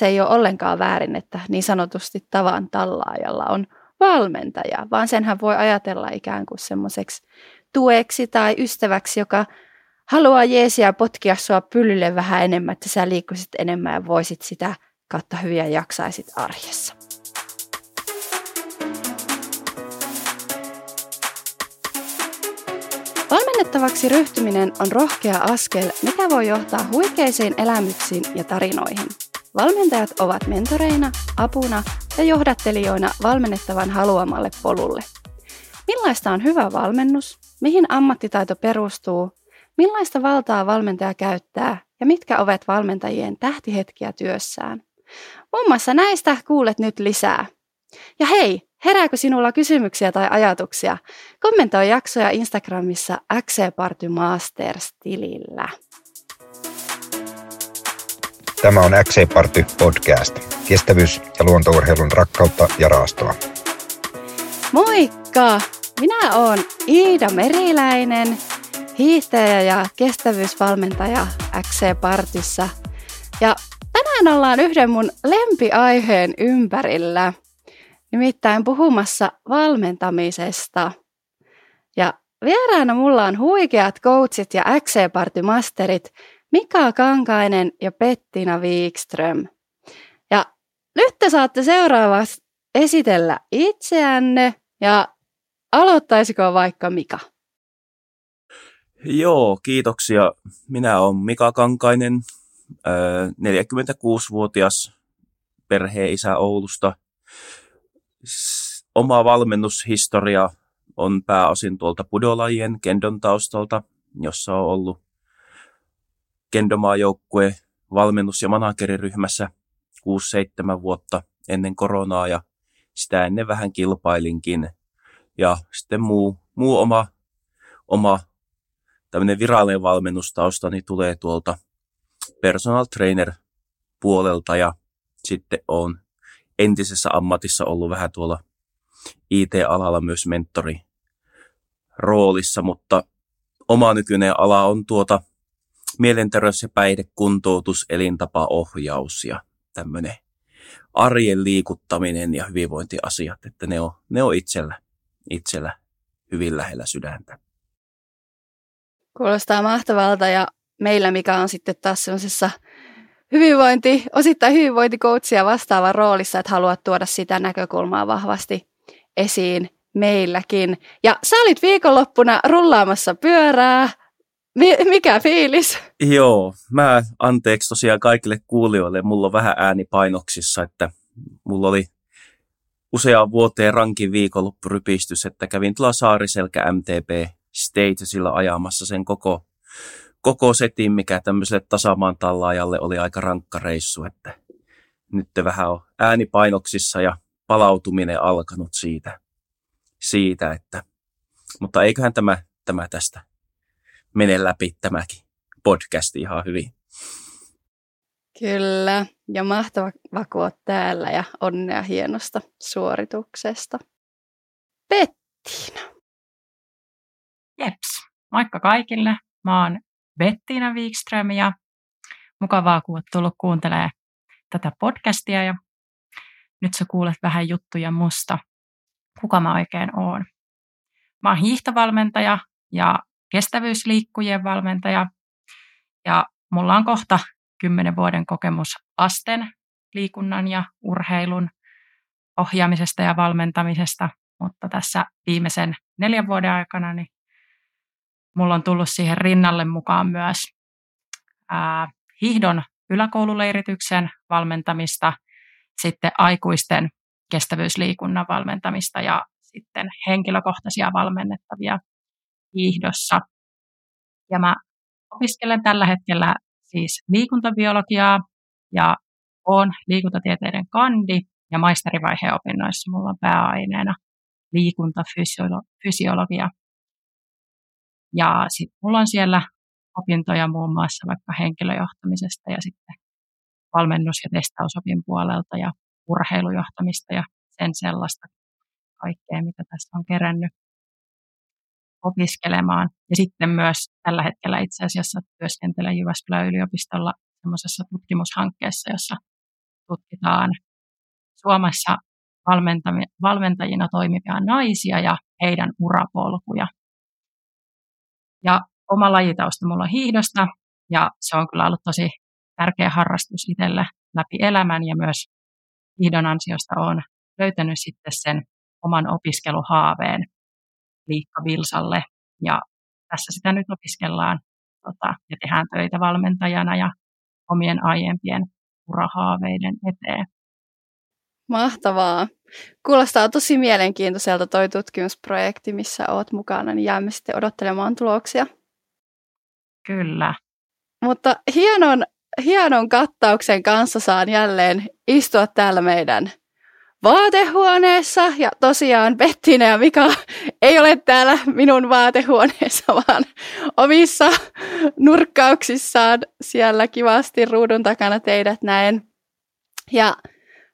se ei ole ollenkaan väärin, että niin sanotusti tavan tallaajalla on valmentaja, vaan senhän voi ajatella ikään kuin semmoiseksi tueksi tai ystäväksi, joka haluaa jeesiä potkia sua pyllylle vähän enemmän, että sä liikkuisit enemmän ja voisit sitä kautta hyviä jaksaisit arjessa. Valmennettavaksi ryhtyminen on rohkea askel, mikä voi johtaa huikeisiin elämyksiin ja tarinoihin. Valmentajat ovat mentoreina, apuna ja johdattelijoina valmennettavan haluamalle polulle. Millaista on hyvä valmennus? Mihin ammattitaito perustuu? Millaista valtaa valmentaja käyttää ja mitkä ovat valmentajien tähtihetkiä työssään? Muun muassa näistä kuulet nyt lisää. Ja hei, herääkö sinulla kysymyksiä tai ajatuksia? Kommentoi jaksoja Instagramissa XC Party Masters-tilillä. Tämä on XC Party Podcast. Kestävyys- ja luontourheilun rakkautta ja raastoa. Moikka! Minä olen Iida Meriläinen, hiihtäjä ja kestävyysvalmentaja XC Partyssa. Ja tänään ollaan yhden mun lempiaiheen ympärillä. Nimittäin puhumassa valmentamisesta. Ja vieraana mulla on huikeat coachit ja XC Party Masterit Mika Kankainen ja Bettina Wigström. Ja nyt te saatte seuraavaksi esitellä itseänne ja aloittaisiko vaikka Mika? Joo, kiitoksia. Minä olen Mika Kankainen, 46-vuotias perheenisä Oulusta. Oma valmennushistoria on pääosin tuolta pudolajien kendon taustalta, jossa on ollut Kendomaa-joukkue valmennus- ja manageriryhmässä 6-7 vuotta ennen koronaa ja sitä ennen vähän kilpailinkin. Ja sitten muu oma tämmöinen virallinen valmennustaustani tulee tuolta personal trainer puolelta ja sitten on entisessä ammatissa ollut vähän tuolla IT-alalla myös mentori roolissa, mutta oma nykyinen ala on mielenterveys- ja päihdekuntoutus, elintapaohjaus ja tämmöinen arjen liikuttaminen ja hyvinvointiasiat, että ne on itsellä hyvin lähellä sydäntä. Kuulostaa mahtavalta ja meillä Mika on sitten taas semmoisessa osittain hyvinvointikoutsia vastaavan roolissa, että haluat tuoda sitä näkökulmaa vahvasti esiin meilläkin. Ja sä olit viikonloppuna rullaamassa pyörää. Mikä fiilis? Joo, mä anteeksi tosiaan kaikille kuulijoille. Mulla on vähän äänipainoksissa, että mulla oli useaan vuoteen rankin viikonloppurypistys, että kävin tuolla Saariselkä MTB Statesilla ajamassa sen koko setin, mikä tämmöiselle tasamaan tallaajalle oli aika rankka reissu, että nyt vähän on äänipainoksissa ja palautuminen alkanut siitä että, mutta eiköhän tämä tästä mene läpi tämäkin podcast ihan hyvin. Kyllä, ja mahtava vakua täällä ja onnea hienosta suorituksesta. Bettina. Jeps, moikka kaikille. Mä oon Bettina Wigström ja mukavaa, kun oot tullut kuuntelemaan tätä podcastia ja nyt sä kuulet vähän juttuja musta, kuka mä oikein oon. Mä oon hiihtovalmentaja ja kestävyysliikkujien valmentaja ja mulla on kohta 10 vuoden kokemus lasten liikunnan ja urheilun ohjaamisesta ja valmentamisesta, mutta tässä viimeisen 4 vuoden aikana niin mulla on tullut siihen rinnalle mukaan myös hiihdon yläkoululeirityksen valmentamista, sitten aikuisten kestävyysliikunnan valmentamista ja sitten henkilökohtaisia valmennettavia hiihdossa. Ja mä opiskelen tällä hetkellä siis liikuntabiologiaa ja olen liikuntatieteiden kandi ja maisterivaiheen opinnoissa mulla on pääaineena liikuntafysiologia. Ja sitten mulla on siellä opintoja muun muassa vaikka henkilöjohtamisesta ja sitten valmennus- ja testausopin puolelta ja urheilujohtamista ja sen sellaista kaikkea, mitä tässä on kerännyt opiskelemaan. Ja sitten myös tällä hetkellä itse asiassa työskentelen Jyväskylän yliopistolla semmoisessa tutkimushankkeessa, jossa tutkitaan Suomessa valmentajina toimivia naisia ja heidän urapolkuja. Ja oma lajitausta mulla on hiihdosta, ja se on kyllä ollut tosi tärkeä harrastus itselle läpi elämän, ja myös hiihdon ansiosta olen löytänyt sitten sen oman opiskeluhaaveen Liikka Vilsalle, ja tässä sitä nyt opiskellaan ja tehdään töitä valmentajana ja omien aiempien urahaaveiden eteen. Mahtavaa. Kuulostaa tosi mielenkiintoiselta toi tutkimusprojekti, missä olet mukana, niin jäämme sitten odottelemaan tuloksia. Kyllä. Mutta hienon kattauksen kanssa saan jälleen istua täällä meidän vaatehuoneessa. Ja tosiaan Bettina ja Mika ei ole täällä minun vaatehuoneessa, vaan omissa nurkkauksissaan siellä kivasti ruudun takana teidät näen. Ja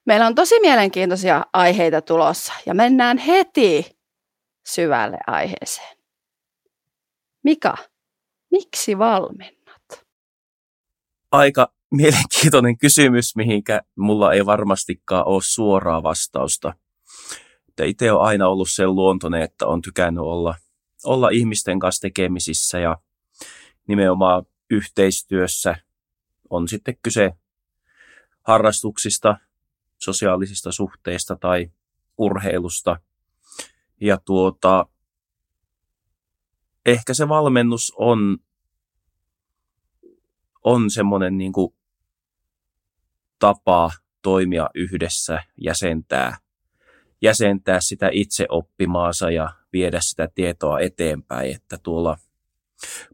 meillä on tosi mielenkiintoisia aiheita tulossa ja mennään heti syvälle aiheeseen. Mika, miksi valmennat? Aika mielenkiintoinen kysymys, mihinkä mulla ei varmastikaan ole suoraa vastausta. Itse on aina ollut sen luontoinen, että on tykännyt olla ihmisten kanssa tekemisissä ja nimenomaan yhteistyössä. On sitten kyse harrastuksista, sosiaalisista suhteista tai urheilusta. Ja ehkä se valmennus on semmoinen niin kuin tapa toimia yhdessä, jäsentää sitä itse oppimaansa ja viedä sitä tietoa eteenpäin. Että tuolla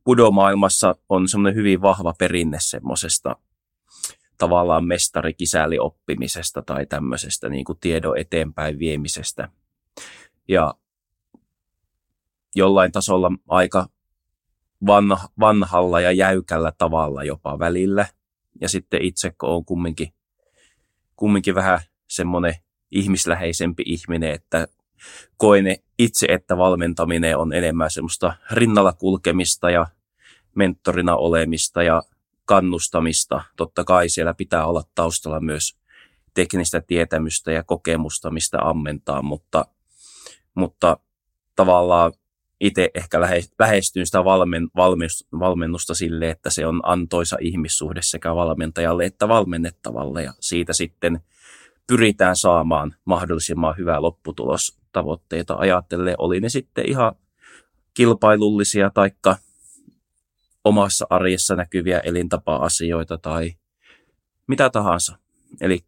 budomaailmassa on semmoinen hyvin vahva perinne semmoisesta tavallaan mestarikisäli oppimisesta tai tämmöisestä niin kuin tiedon eteenpäin viemisestä. Ja jollain tasolla aika vanhalla ja jäykällä tavalla jopa välillä. Ja sitten itse, kun olen kumminkin vähän semmoinen ihmisläheisempi ihminen, että koen itse, että valmentaminen on enemmän semmoista rinnalla kulkemista ja mentorina olemista ja kannustamista. Totta kai siellä pitää olla taustalla myös teknistä tietämystä ja kokemusta, mistä ammentaa, mutta tavallaan itse ehkä lähestyn sitä valmennusta sille, että se on antoisa ihmissuhde sekä valmentajalle että valmennettavalle, ja siitä sitten pyritään saamaan mahdollisimman hyvä lopputulos tavoitteita ajatellen, oli ne sitten ihan kilpailullisia taikka omassa arjessa näkyviä elintapa-asioita tai mitä tahansa. Eli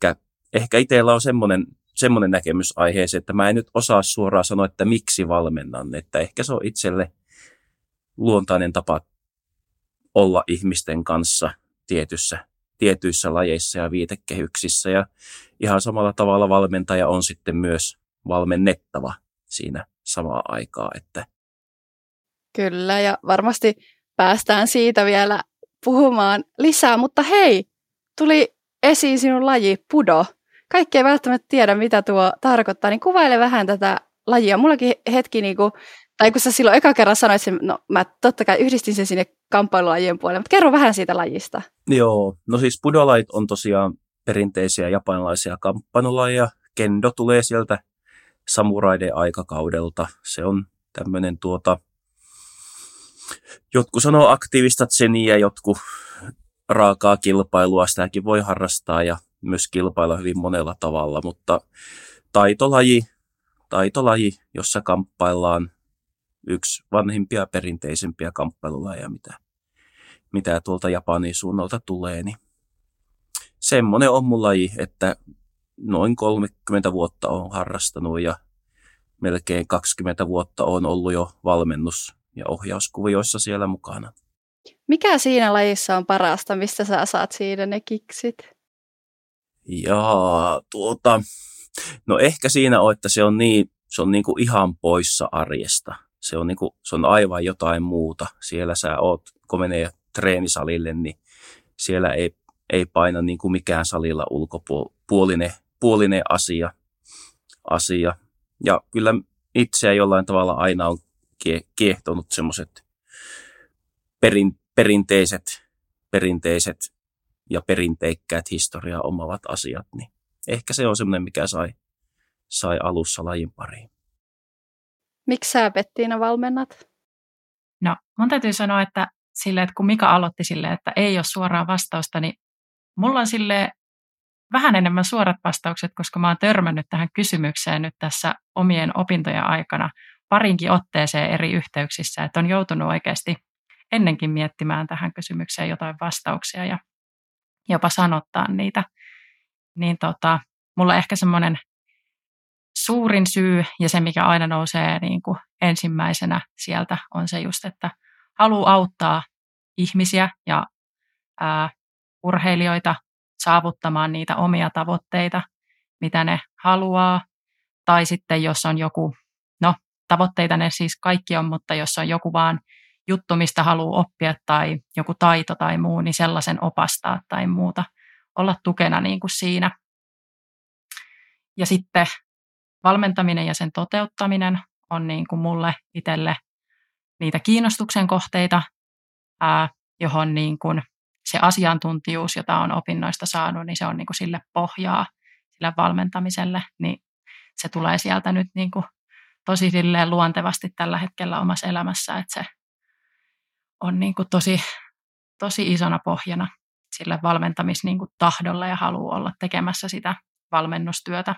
ehkä itsellä on semmoinen näkemys aiheeseen, että mä en nyt osaa suoraan sanoa, että miksi valmennan. Että ehkä se on itselle luontainen tapa olla ihmisten kanssa tietyissä lajeissa ja viitekehyksissä. Ja ihan samalla tavalla valmentaja on sitten myös valmennettava siinä samaan aikaan. Että kyllä, ja varmasti päästään siitä vielä puhumaan lisää, mutta hei, tuli esiin sinun laji Pudo. Kaikki ei välttämättä tiedä, mitä tuo tarkoittaa, niin kuvaile vähän tätä lajia. Mullakin hetki, kun sä silloin eka kerran sanoit sen, no mä totta kai yhdistin sen sinne kamppailulajien puolelle, mutta kerro vähän siitä lajista. Joo, no siis budolajit on tosiaan perinteisiä japanilaisia kamppailulajeja. Kendo tulee sieltä samuraiden aikakaudelta. Se on tämmöinen jotkut sanoo aktiivista tseniä, jotkut raakaa kilpailua, sitäkin voi harrastaa ja myös kilpailla hyvin monella tavalla, mutta taitolaji, jossa kamppaillaan, yksi vanhimpia perinteisempiä kamppailulajeja, mitä tuolta Japanin suunnalta tulee, niin semmoinen on mun laji, että noin 30 vuotta olen harrastanut ja melkein 20 vuotta olen ollut jo valmennus- ja ohjauskuvioissa siellä mukana. Mikä siinä lajissa on parasta, mistä sä saat siinä ne kiksit? Jaa, no ehkä siinä on, että se on niin kuin ihan poissa arjesta. Se on aivan jotain muuta. Siellä sä oot, kun menee treenisalille, niin siellä ei paina niin kuin mikään salilla ulkopuolinen asia. Ja kyllä itseä jollain tavalla aina on kiehtonut semmoiset perinteiset ja perinteikkäät historiaa omavat asiat, niin ehkä se on semmoinen, mikä sai alussa lajin pariin. Miksi sä, Bettina, valmennat? No, mun täytyy sanoa, että sille, että kun Mika aloitti silleen, että ei ole suoraa vastausta, niin mulla on silleen vähän enemmän suorat vastaukset, koska mä oon törmännyt tähän kysymykseen nyt tässä omien opintojen aikana parinkin otteeseen eri yhteyksissä, että on joutunut oikeasti ennenkin miettimään tähän kysymykseen jotain vastauksia ja jopa sanottaa niitä. Niin mulla ehkä semmoinen suurin syy ja se, mikä aina nousee niin kuin ensimmäisenä sieltä, on se just, että haluaa auttaa ihmisiä ja urheilijoita saavuttamaan niitä omia tavoitteita, mitä ne haluaa. Tai sitten jos on joku, no tavoitteita ne siis kaikki on, mutta jos on joku vaan juttu, mistä haluaa oppia tai joku taito tai muu, niin sellaisen opastaa tai muuta. Olla tukena niin kuin siinä. Ja sitten valmentaminen ja sen toteuttaminen on niin kuin mulle itselle niitä kiinnostuksen kohteita, johon niin kuin se asiantuntijuus, jota on opinnoista saanut, niin se on niin kuin sille pohjaa, sille valmentamiselle. Niin se tulee sieltä nyt niin kuin tosi silleen luontevasti tällä hetkellä omassa elämässä, että se on niin kuin tosi isona pohjana sille valmentamistahdolla ja haluaa olla tekemässä sitä valmennustyötä.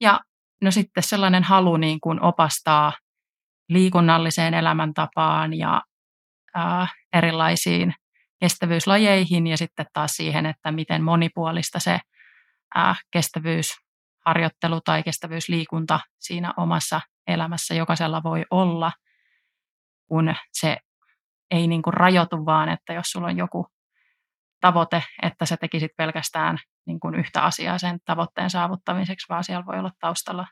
Ja no sitten sellainen halu niin kuin opastaa liikunnalliseen elämäntapaan ja erilaisiin kestävyyslajeihin ja sitten taas siihen, että miten monipuolista se kestävyysharjoittelu tai kestävyysliikunta siinä omassa elämässä jokaisella voi olla, kun se ei niin kuin rajoitu vaan, että jos sulla on joku tavoite, että sä tekisit pelkästään niin kuin yhtä asiaa sen tavoitteen saavuttamiseksi, vaan siellä voi olla taustalla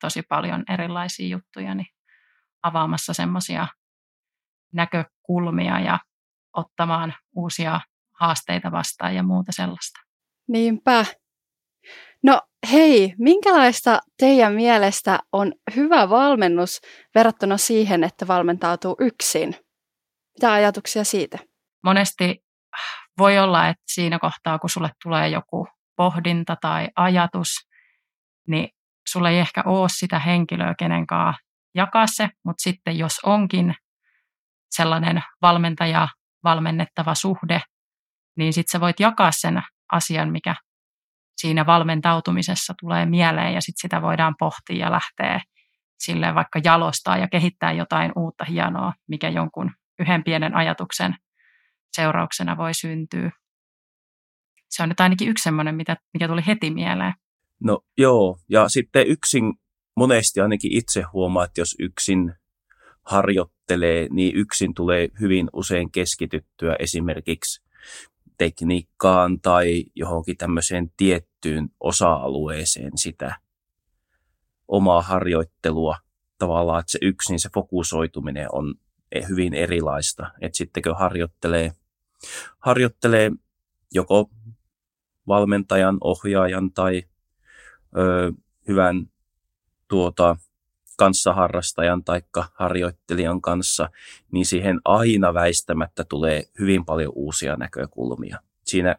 tosi paljon erilaisia juttuja, niin avaamassa semmoisia näkökulmia ja ottamaan uusia haasteita vastaan ja muuta sellaista. Niinpä. No hei, minkälaista teidän mielestä on hyvä valmennus verrattuna siihen, että valmentautuu yksin? Mitä ajatuksia siitä? Monesti voi olla, että siinä kohtaa, kun sulle tulee joku pohdinta tai ajatus, niin sulla ei ehkä ole sitä henkilöä, kenenkaan jakaa se, mutta sitten jos onkin sellainen valmentaja-valmennettava suhde, niin sitten sä voit jakaa sen asian, mikä siinä valmentautumisessa tulee mieleen ja sitten sitä voidaan pohtia ja lähteä silleen vaikka jalostaa ja kehittää jotain uutta hienoa, mikä jonkun yhden pienen ajatuksen seurauksena voi syntyä. Se on nyt ainakin yksi semmoinen, mikä tuli heti mieleen. No joo, ja sitten yksin monesti ainakin itse huomaa, että jos yksin harjoittelee, niin yksin tulee hyvin usein keskityttyä esimerkiksi tekniikkaan tai johonkin tämmöiseen tiettyyn osa-alueeseen sitä omaa harjoittelua. Tavallaan, että se yksin se fokusoituminen on hyvin erilaista, että sitten kun harjoittelee joko valmentajan, ohjaajan tai hyvän kanssaharrastajan tai harjoittelijan kanssa, niin siihen aina väistämättä tulee hyvin paljon uusia näkökulmia. Siinä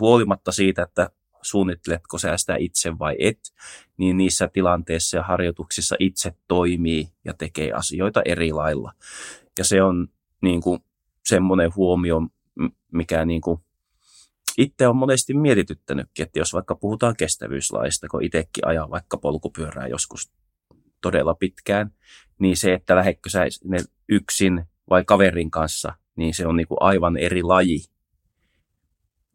huolimatta siitä, että suunnitteletko sä sitä itse vai et, niin niissä tilanteissa ja harjoituksissa itse toimii ja tekee asioita eri lailla. Ja se on niin kuin semmoinen huomio, mikä niin kuin itse on monesti mietityttänytkin, että jos vaikka puhutaan kestävyyslaista, kun itsekin ajaa vaikka polkupyörää joskus todella pitkään, niin se, että lähdetkö sä yksin vai kaverin kanssa, niin se on niin kuin aivan eri laji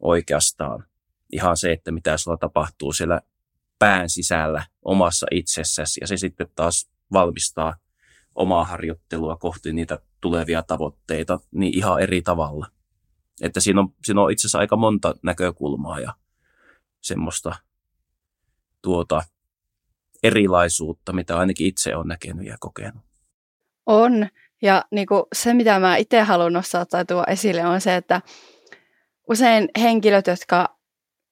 oikeastaan. Ihan se, että mitä sulla tapahtuu siellä pään sisällä omassa itsessäsi, ja se sitten taas valmistaa omaa harjoittelua kohti niitä tulevia tavoitteita niin ihan eri tavalla. Että siinä on itse asiassa aika monta näkökulmaa ja semmoista erilaisuutta, mitä ainakin itse on näkenyt ja kokenut. On, ja niin kuin se, mitä mä itse haluan nostaa tai tuoda esille, on se, että usein henkilöt, jotka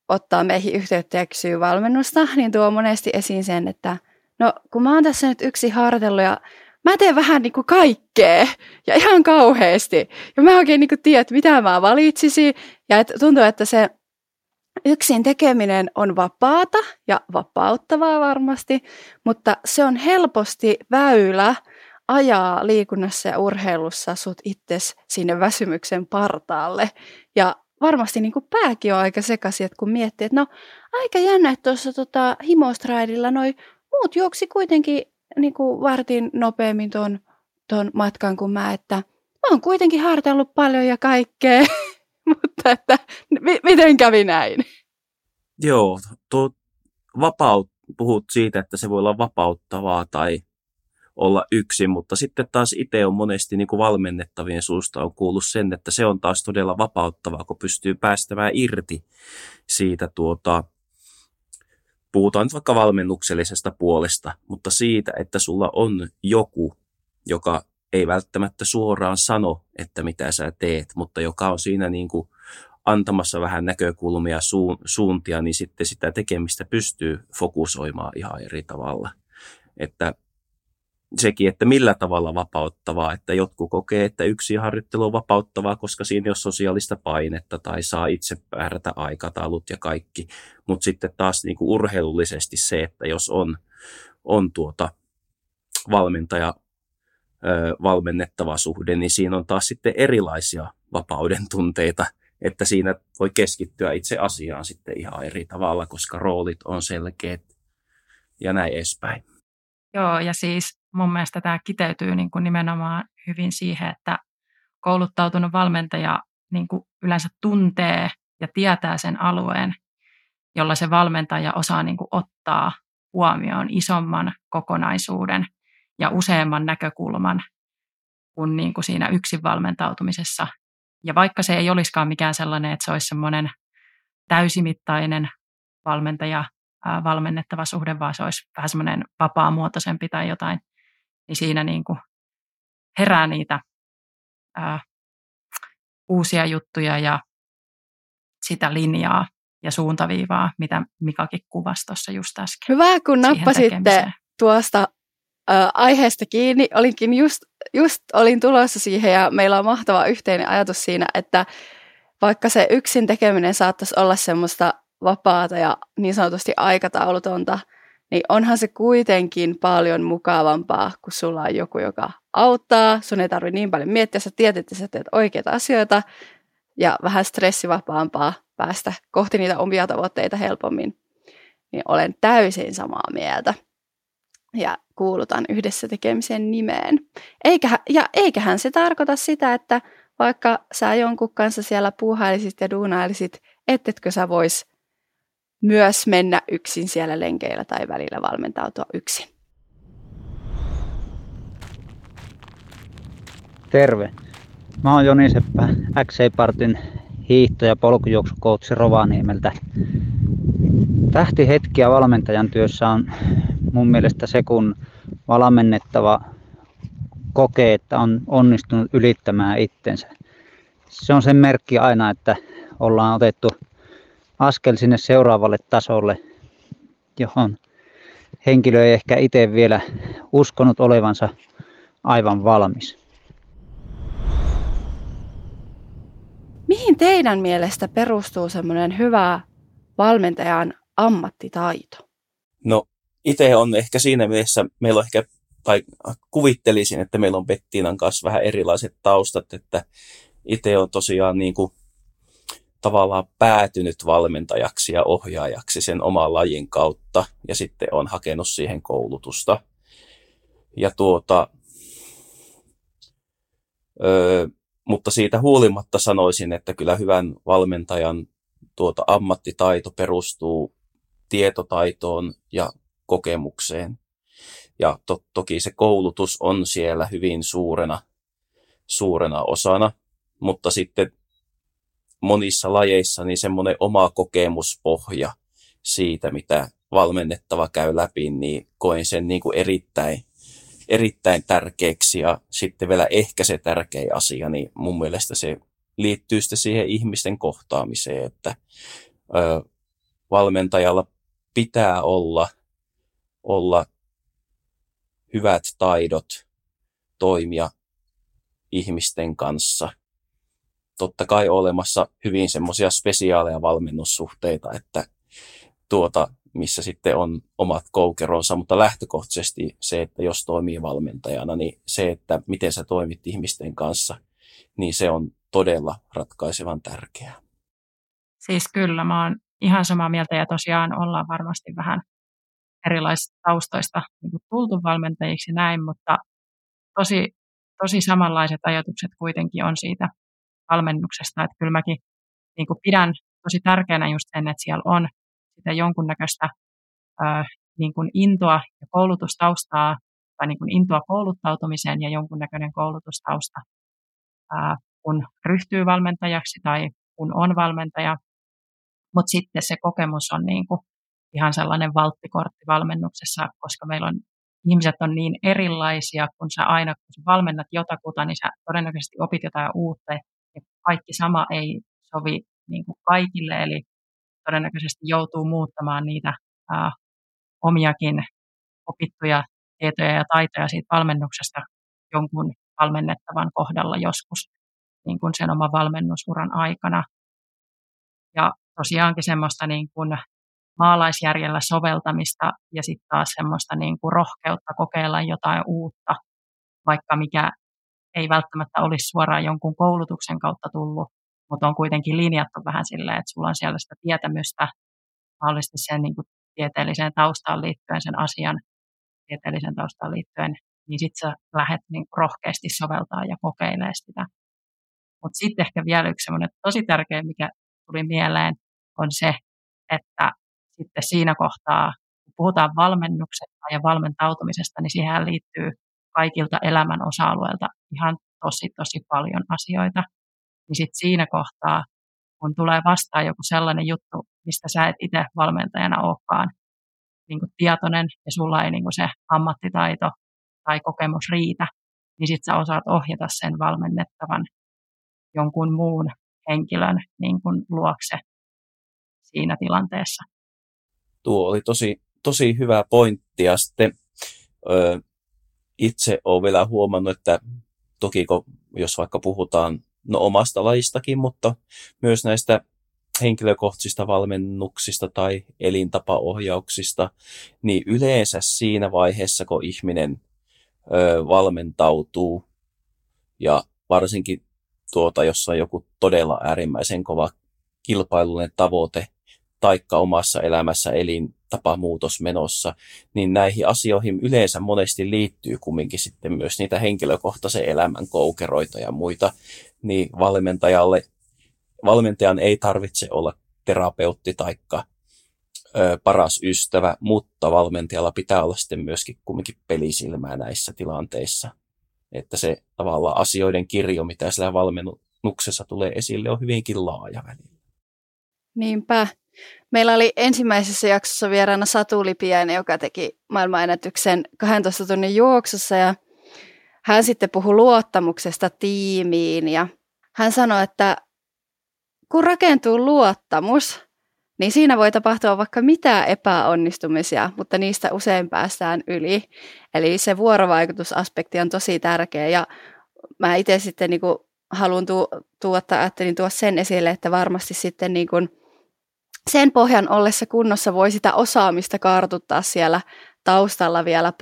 ottaa meihin yhteyttä ja kysyy valmennusta, niin tuo monesti esiin sen, että no kun mä oon tässä nyt yksi harjoitellut ja mä teen vähän niin kuin kaikkea ja ihan kauheasti. Ja mä oikein niin kuin tiedän, että mitä mä valitsisin. Ja et tuntuu, että se yksin tekeminen on vapaata ja vapauttavaa varmasti, mutta se on helposti väylä ajaa liikunnassa ja urheilussa sut itses sinne väsymyksen partaalle. Ja varmasti niin kuin pääkin on aika sekaisin, että kun miettii, että no aika jännä, että tuossa himostraidilla noi muut juoksi kuitenkin niin kuin vartin nopeammin ton matkan kuin mä, että mä oon kuitenkin hartellut paljon ja kaikkea, mutta että miten kävi näin? Joo, puhut siitä, että se voi olla vapauttavaa tai olla yksin, mutta sitten taas itse on monesti niin kuin valmennettavien suusta on kuullut sen, että se on taas todella vapauttavaa, kun pystyy päästämään irti siitä puhutaan nyt vaikka valmennuksellisesta puolesta, mutta siitä, että sulla on joku, joka ei välttämättä suoraan sano, että mitä sä teet, mutta joka on siinä niin kuin antamassa vähän näkökulmia, suuntia, niin sitten sitä tekemistä pystyy fokusoimaan ihan eri tavalla. Että sekin, että millä tavalla vapauttavaa, että jotkut kokee, että yksin harjoittelu on vapauttavaa, koska siinä ei ole sosiaalista painetta tai saa itse määrätä aikataulut ja kaikki. Mutta sitten taas niin kuin urheilullisesti se, että jos on valmentaja, valmennettava suhde, niin siinä on taas sitten erilaisia vapauden tunteita, että siinä voi keskittyä itse asiaan sitten ihan eri tavalla, koska roolit on selkeät ja näin edespäin. Joo, ja siis mun mielestä tämä kiteytyy niin kuin nimenomaan hyvin siihen, että kouluttautunut valmentaja niin kuin yleensä tuntee ja tietää sen alueen, jolla se valmentaja osaa niin kuin ottaa huomioon isomman kokonaisuuden ja useamman näkökulman kuin, niin kuin siinä yksin valmentautumisessa. Ja vaikka se ei olisikaan mikään sellainen, että se olisi semmoinen täysimittainen valmentaja, valmennettava suhde, vaan se olisi vähän semmoinen vapaamuotoisempi tai jotain, niin siinä niin kuin herää niitä uusia juttuja ja sitä linjaa ja suuntaviivaa, mitä Mikakin kuvasi tuossa just äsken. Hyvä, kun nappasitte tuosta aiheesta kiinni. Olinkin just olin tulossa siihen ja meillä on mahtava yhteinen ajatus siinä, että vaikka se yksin tekeminen saattaisi olla semmoista vapaata ja niin sanotusti aikataulutonta, niin onhan se kuitenkin paljon mukavampaa, kun sulla on joku, joka auttaa. Sun ei tarvitse niin paljon miettiä, sä tiedät, että sä teet oikeita asioita ja vähän stressivapaampaa päästä kohti niitä omia tavoitteita helpommin. Niin olen täysin samaa mieltä ja kuulutan yhdessä tekemisen nimeen. Eiköhän se tarkoita sitä, että vaikka sä jonkun kanssa siellä puuhailisit ja duunailisit, ettetkö sä vois myös mennä yksin siellä lenkeillä tai välillä valmentautua yksin. Terve. Mä oon Joni Seppä, XC Partyn hiihto- ja polkujuoksukoutsi Rovaniemeltä. Tähtihetkiä valmentajan työssä on mun mielestä se, kun valmennettava kokee, että on onnistunut ylittämään itsensä. Se on sen merkki aina, että ollaan otettu askel sinne seuraavalle tasolle, johon henkilö ei ehkä itse vielä uskonut olevansa aivan valmis. Mihin teidän mielestä perustuu semmoinen hyvä valmentajan ammattitaito? No itse on ehkä siinä mielessä, kuvittelisin, että meillä on Bettinan kanssa vähän erilaiset taustat, että itse on tosiaan niin kuin tavallaan päätynyt valmentajaksi ja ohjaajaksi sen oman lajin kautta ja sitten on hakenut siihen koulutusta. Ja mutta siitä huolimatta sanoisin, että kyllä hyvän valmentajan ammattitaito perustuu tietotaitoon ja kokemukseen. Ja toki se koulutus on siellä hyvin suurena osana, mutta sitten monissa lajeissa niin semmoinen oma kokemuspohja siitä, mitä valmennettava käy läpi, niin koen sen niin kuin erittäin tärkeäksi. Ja sitten vielä ehkä se tärkein asia, niin mun mielestä se liittyy sitten siihen ihmisten kohtaamiseen, että valmentajalla pitää olla hyvät taidot toimia ihmisten kanssa. Totta kai olemassa hyvin semmoisia spesiaaleja valmennussuhteita, että missä sitten on omat koukeronsa, mutta lähtökohtaisesti se, että jos toimii valmentajana, niin se, että miten sä toimit ihmisten kanssa, niin se on todella ratkaisevan tärkeää. Siis kyllä, mä oon ihan samaa mieltä ja tosiaan ollaan varmasti vähän erilaisista taustoista niin tultu valmentajiksi näin, mutta tosi samanlaiset ajatukset kuitenkin on siitä valmennuksesta, että kyllä mäkin niin pidän tosi tärkeänä just sen, että siellä on sitä jonkunnäköistä niin kuin intoa ja koulutustaustaa tai niin kuin intoa kouluttautumiseen ja jonkunnäköinen koulutustausta, kun ryhtyy valmentajaksi tai kun on valmentaja. Mutta sitten se kokemus on niin kuin ihan sellainen valttikortti valmennuksessa, koska meillä on, ihmiset on niin erilaisia, kun sä aina kun sä valmennat jotakuta, niin sä todennäköisesti opit jotain uutta ja kaikki sama ei sovi niin kuin kaikille, eli todennäköisesti joutuu muuttamaan niitä omiakin opittuja tietoja ja taitoja siitä valmennuksesta jonkun valmennettavan kohdalla joskus niin kuin sen oman valmennusuran aikana. Ja tosiaankin semmoista niin kuin maalaisjärjellä soveltamista ja sitten taas semmoista niin kuin rohkeutta kokeilla jotain uutta, vaikka mikä ei välttämättä olisi suoraan jonkun koulutuksen kautta tullut, mutta on kuitenkin linjattu vähän silleen, että sulla on siellä sitä tietämystä mahdollisesti sen niin kuin tieteelliseen taustaan liittyen, sen asian tieteelliseen taustaan liittyen, niin sitten sä lähdet niin kuin rohkeasti soveltaa ja kokeilemaan sitä. Mutta sitten ehkä vielä yksi semmoinen tosi tärkeä, mikä tuli mieleen, on se, että sitten siinä kohtaa, kun puhutaan valmennuksesta ja valmentautumisesta, niin siihen liittyy kaikilta elämän osa-alueilta ihan tosi paljon asioita. Niin sitten siinä kohtaa, kun tulee vastaan joku sellainen juttu, mistä sä et itse valmentajana olekaan niin kuin tietoinen ja sulla ei niin kuin se ammattitaito tai kokemus riitä, niin sitten sä osaat ohjata sen valmennettavan jonkun muun henkilön niin kuin luokse siinä tilanteessa. Tuo oli tosi hyvä pointti ja sitten itse olen vielä huomannut, että toki jos vaikka puhutaan omasta lajistakin, mutta myös näistä henkilökohtaisista valmennuksista tai elintapaohjauksista, niin yleensä siinä vaiheessa, kun ihminen valmentautuu ja varsinkin jos on joku todella äärimmäisen kova kilpailullinen tavoite taikka omassa elämässä elintapamuutos menossa, niin näihin asioihin yleensä monesti liittyy kumminkin sitten myös niitä henkilökohtaisen elämän koukeroita ja muita, niin valmentajan ei tarvitse olla terapeutti taikka paras ystävä, mutta valmentajalla pitää olla sitten myöskin kumminkin pelisilmää näissä tilanteissa, että se tavallaan asioiden kirjo, mitä sillä valmennuksessa tulee esille, on hyvinkin laaja välillä. Niinpä. Meillä oli ensimmäisessä jaksossa vieraana Satu Lipiäinen, joka teki maailmanennätyksen 12 tunnin juoksussa ja hän sitten puhui luottamuksesta tiimiin ja hän sanoi, että kun rakentuu luottamus, niin siinä voi tapahtua vaikka mitään epäonnistumisia, mutta niistä usein päästään yli. Eli se vuorovaikutusaspekti on tosi tärkeä ja mä itse sitten niin kuin haluan tuoda sen esille, että varmasti sitten niin kuin sen pohjan ollessa kunnossa voi sitä osaamista kartuttaa siellä taustalla vielä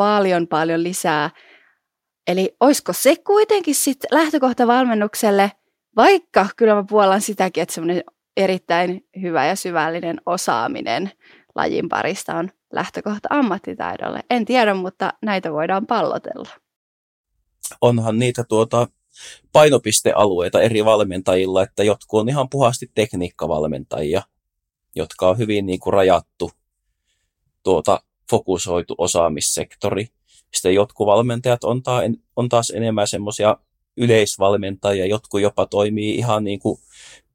paljon lisää. Eli olisiko se kuitenkin sitten lähtökohta valmennukselle, vaikka kyllä mä puollan sitäkin, että semmoinen erittäin hyvä ja syvällinen osaaminen lajin parista on lähtökohta ammattitaidolle. En tiedä, mutta näitä voidaan pallotella. Onhan niitä painopistealueita eri valmentajilla, että jotkut on ihan puhasti tekniikkavalmentajia, jotka on hyvin niin kuin rajattu fokusoitu osaamissektori. Sitten jotkut valmentajat on taas enemmän semmoisia yleisvalmentajia, jotkut jopa toimii ihan niin kuin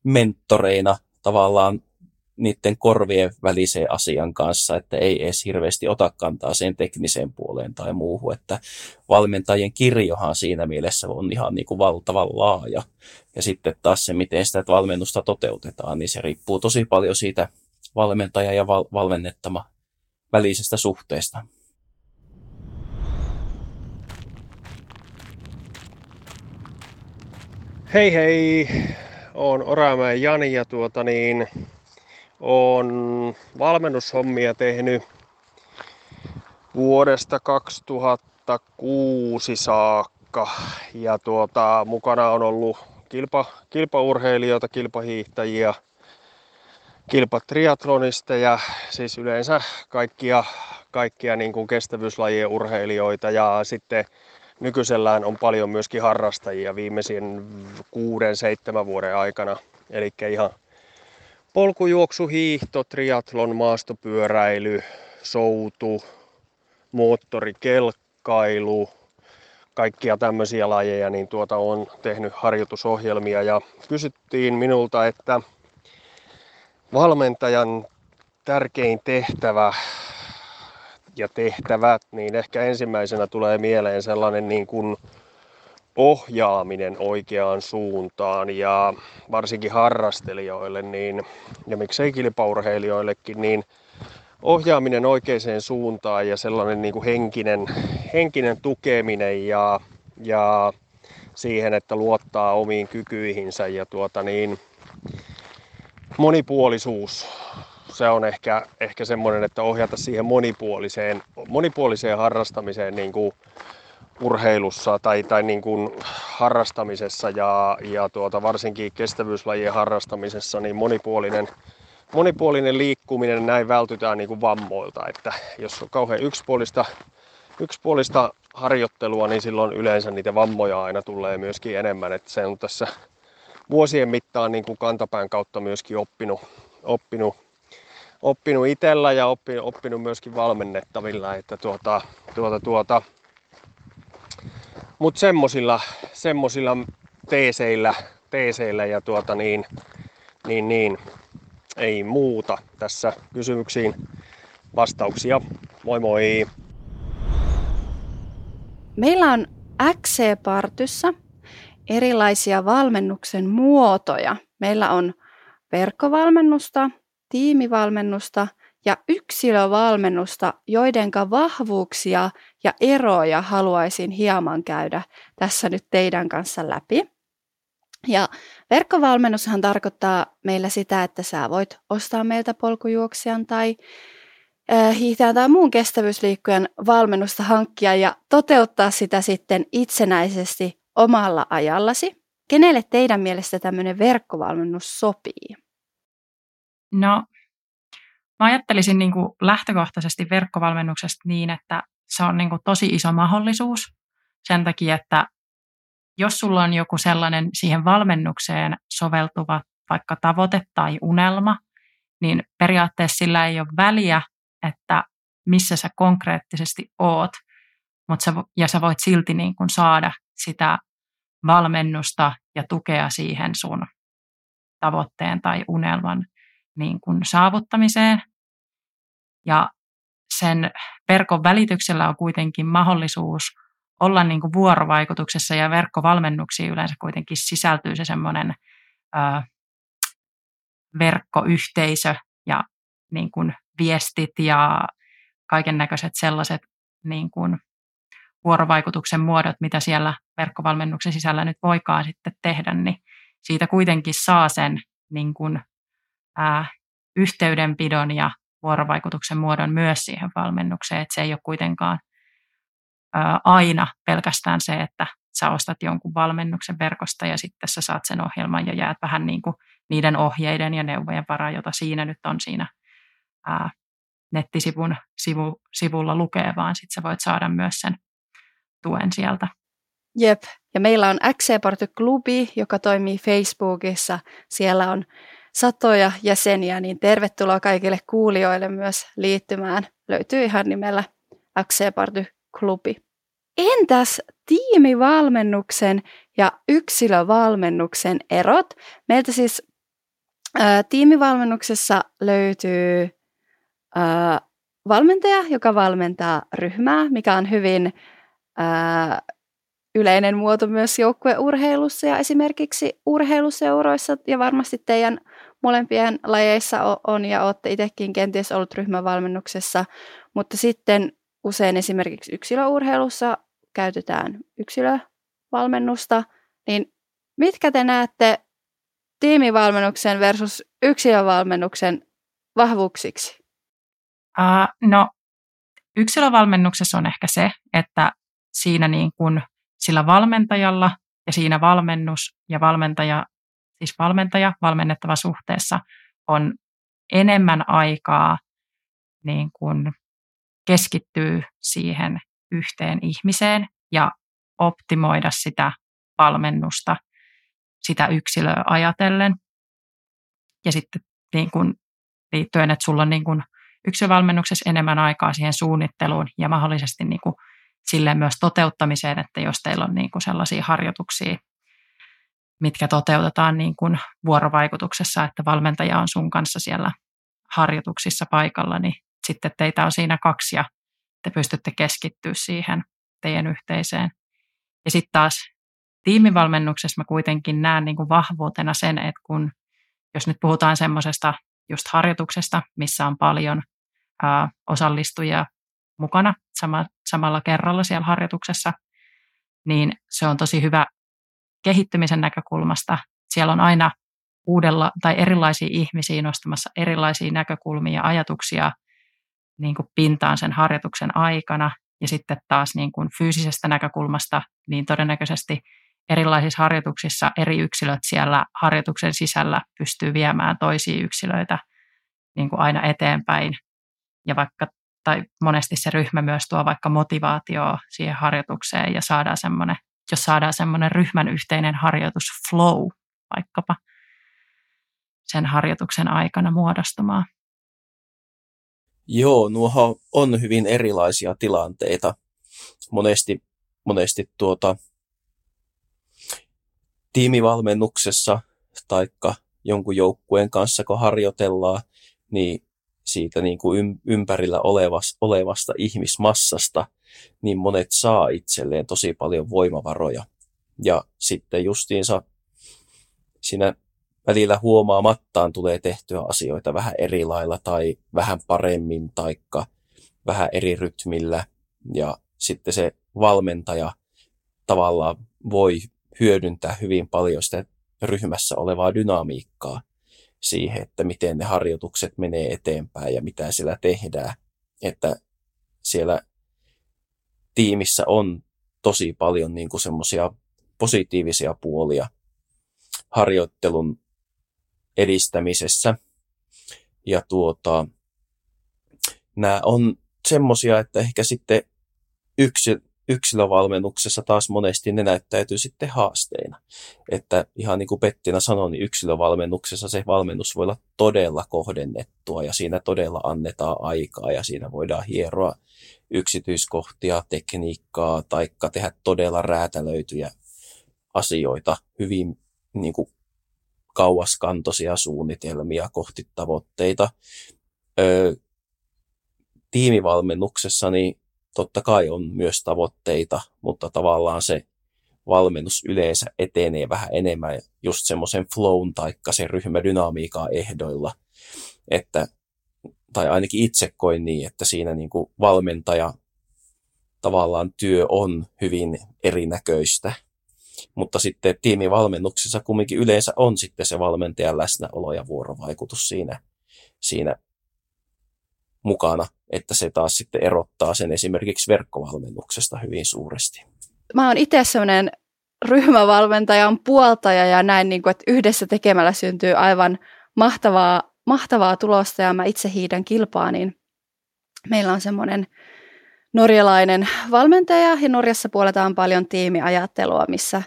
mentoreina tavallaan niiden korvien väliseen asian kanssa, että ei edes hirveästi ota kantaa sen tekniseen puoleen tai muuhun, että valmentajien kirjohan siinä mielessä on ihan niin kuin valtavan laaja. Ja sitten taas se, miten sitä valmennusta toteutetaan, niin se riippuu tosi paljon siitä valmentaja ja valmennettama välisestä suhteesta. Hei hei, olen Oramäen Jani ja olen valmennushommia tehnyt vuodesta 2006 saakka ja mukana on ollut kilpaurheilijoita, kilpahiihtäjiä, kilpatriatlonisteja, siis yleensä kaikkia niin kuin kestävyyslajien urheilijoita ja sitten nykyisellään on paljon myöskin harrastajia viimeisen 6-7 vuoden aikana, eli ihan polkujuoksu, hiihto, triatlon, maastopyöräily, soutu, moottorikelkkailu, kaikkia tämmöisiä lajeja, niin on tehnyt harjoitusohjelmia ja kysyttiin minulta, että valmentajan tärkein tehtävä ja tehtävät, niin ehkä ensimmäisenä tulee mieleen sellainen niin kuin ohjaaminen oikeaan suuntaan ja varsinkin harrastelijoille niin, ja miksei kilpaurheilijoillekin, niin ohjaaminen oikeaan suuntaan ja sellainen niin kuin henkinen tukeminen ja siihen, että luottaa omiin kykyihinsä ja monipuolisuus. Se on ehkä semmoinen, että ohjata siihen monipuoliseen harrastamiseen niin kuin urheilussa tai niin kuin harrastamisessa ja varsinkin kestävyyslajien harrastamisessa niin monipuolinen liikkuminen, näin vältytään niin kuin vammoilta, että jos on kauhean yksipuolista harjoittelua, niin silloin yleensä niitä vammoja aina tulee myöskin enemmän, että se on tässä vuosien mittaan niin kuin kantapään kautta myöskin oppinut itsellä ja oppinut myöskin valmennettavilla, että mut semmosilla teeseillä ja niin ei muuta tässä kysymyksiin vastauksia. Moi moi. Meillä on XC Partyssa erilaisia valmennuksen muotoja. Meillä on verkkovalmennusta, tiimivalmennusta ja yksilövalmennusta, joidenka vahvuuksia ja eroja haluaisin hieman käydä tässä nyt teidän kanssa läpi. Ja verkkovalmennushan tarkoittaa meillä sitä, että sä voit ostaa meiltä polkujuoksijan tai hiihtäjän tai muun kestävyysliikkujan valmennusta hankkia ja toteuttaa sitä sitten itsenäisesti omalla ajallasi. Kenelle teidän mielestä tämmöinen verkkovalmennus sopii? No, mä ajattelisin niin kuin lähtökohtaisesti verkkovalmennuksesta niin, että se on niin kuin tosi iso mahdollisuus sen takia, että jos sulla on joku sellainen siihen valmennukseen soveltuva vaikka tavoite tai unelma, niin periaatteessa sillä ei ole väliä, että missä sä konkreettisesti oot, ja sä voit silti niin kuin saada sitä valmennusta ja tukea siihen sun tavoitteen tai unelman niin kuin saavuttamiseen. Ja sen verkon välityksellä on kuitenkin mahdollisuus olla niin kuin vuorovaikutuksessa, ja verkkovalmennuksiin yleensä kuitenkin sisältyy se semmoinen verkkoyhteisö ja niin kuin viestit ja kaiken näköiset sellaiset niin kuin vuorovaikutuksen muodot, mitä siellä verkkovalmennuksen sisällä nyt voikaan sitten tehdä, niin siitä kuitenkin saa sen niin kuin yhteydenpidon ja vuorovaikutuksen muodon myös siihen valmennukseen, että se ei ole kuitenkaan aina pelkästään se, että sä ostat jonkun valmennuksen verkosta ja sitten sä saat sen ohjelman ja jäät vähän niin kuin niiden ohjeiden ja neuvojen varaan, jota siinä nyt on siinä nettisivun sivulla lukee, vaan sitten sä voit saada myös sen tuen sieltä. Jep, ja meillä on XC Party-klubi, joka toimii Facebookissa, siellä on satoja jäseniä, niin tervetuloa kaikille kuulijoille myös liittymään. Löytyy ihan nimellä XC Party-klubi. Entäs tiimivalmennuksen ja yksilövalmennuksen erot? Meiltä siis tiimivalmennuksessa löytyy valmentaja, joka valmentaa ryhmää, mikä on hyvin yleinen muoto myös joukkueurheilussa ja esimerkiksi urheiluseuroissa ja varmasti teidän molempien lajeissa on ja olette itsekin kenties ollut ryhmävalmennuksessa, mutta sitten usein esimerkiksi yksilöurheilussa käytetään yksilövalmennusta, niin Mitkä te näette tiimivalmennuksen versus yksilövalmennuksen vahvuuksiksi? No, yksilövalmennuksessa on ehkä se, että siinä niin kuin sillä valmentajalla ja siinä valmennus ja valmentaja, siis valmentaja valmennettava suhteessa on enemmän aikaa niin kuin keskittyy siihen yhteen ihmiseen ja optimoida sitä valmennusta, sitä yksilöä ajatellen. Ja sitten niin kuin liittyen, että sulla on niin kuin yksilövalmennuksessa enemmän aikaa siihen suunnitteluun ja mahdollisesti niin kuin silleen myös toteuttamiseen, että jos teillä on niin kuin sellaisia harjoituksia, mitkä toteutetaan niin kuin vuorovaikutuksessa, että valmentaja on sun kanssa siellä harjoituksissa paikalla, niin sitten teitä on siinä kaksi ja te pystytte keskittyä siihen teidän yhteiseen. Ja sitten taas tiimivalmennuksessa mä kuitenkin näen niin kuin vahvuutena sen, että kun jos nyt puhutaan semmoisesta just harjoituksesta, missä on paljon osallistujia mukana samalla kerralla siellä harjoituksessa, niin se on tosi hyvä kehittymisen näkökulmasta. Siellä on aina erilaisia ihmisiä nostamassa erilaisia näkökulmia ja ajatuksia niin kuin pintaan sen harjoituksen aikana. Ja sitten taas niin kuin fyysisestä näkökulmasta, niin todennäköisesti erilaisissa harjoituksissa eri yksilöt siellä harjoituksen sisällä pystyy viemään toisia yksilöitä niin kuin aina eteenpäin. Ja tai monesti se ryhmä myös tuo vaikka motivaatiota siihen harjoitukseen ja jos saadaan semmoinen ryhmän yhteinen harjoitus flow vaikkapa sen harjoituksen aikana muodostumaan. Joo, nuohan on hyvin erilaisia tilanteita. Monesti tiimivalmennuksessa taikka jonkun joukkueen kanssa, kun harjoitellaan, niin siitä niin kuin ympärillä olevasta ihmismassasta, niin monet saa itselleen tosi paljon voimavaroja. Ja sitten justiinsa siinä välillä huomaamattaan tulee tehtyä asioita vähän eri lailla tai vähän paremmin taikka vähän eri rytmillä. Ja sitten se valmentaja tavallaan voi hyödyntää hyvin paljon sitä ryhmässä olevaa dynamiikkaa siihen, että miten ne harjoitukset menee eteenpäin ja mitä siellä tehdään. Että siellä tiimissä on tosi paljon niin kuin semmoisia positiivisia puolia harjoittelun edistämisessä. Ja nämä on semmoisia, että ehkä sitten yksilövalmennuksessa taas monesti ne näyttäytyy sitten haasteina. Että ihan niin kuin Bettina sanoi, niin yksilövalmennuksessa se valmennus voi olla todella kohdennettua ja siinä todella annetaan aikaa ja siinä voidaan hieroa yksityiskohtia, tekniikkaa taikka tehdä todella räätälöityjä asioita, hyvin niin kuin kauaskantoisia suunnitelmia kohti tavoitteita. Tiimivalmennuksessa niin totta kai on myös tavoitteita, mutta tavallaan se valmennus yleensä etenee vähän enemmän just semmoisen flown taikka sen ryhmädynamiikan ehdoilla. Että, tai ainakin itse koin niin, että siinä niin kuin valmentaja tavallaan työ on hyvin erinäköistä. Mutta sitten tiimivalmennuksessa kumminkin yleensä on sitten se valmentajan läsnäolo ja vuorovaikutus siinä mukana, että se taas sitten erottaa sen esimerkiksi verkkovalmennuksesta hyvin suuresti. Mä oon itse sellainen ryhmävalmentajan puoltaja ja näin, niin kuin, että yhdessä tekemällä syntyy aivan mahtavaa tulosta ja mä itse hiihdän kilpaa, niin meillä on semmoinen norjalainen valmentaja ja Norjassa puoletaan paljon tiimiajattelua, missä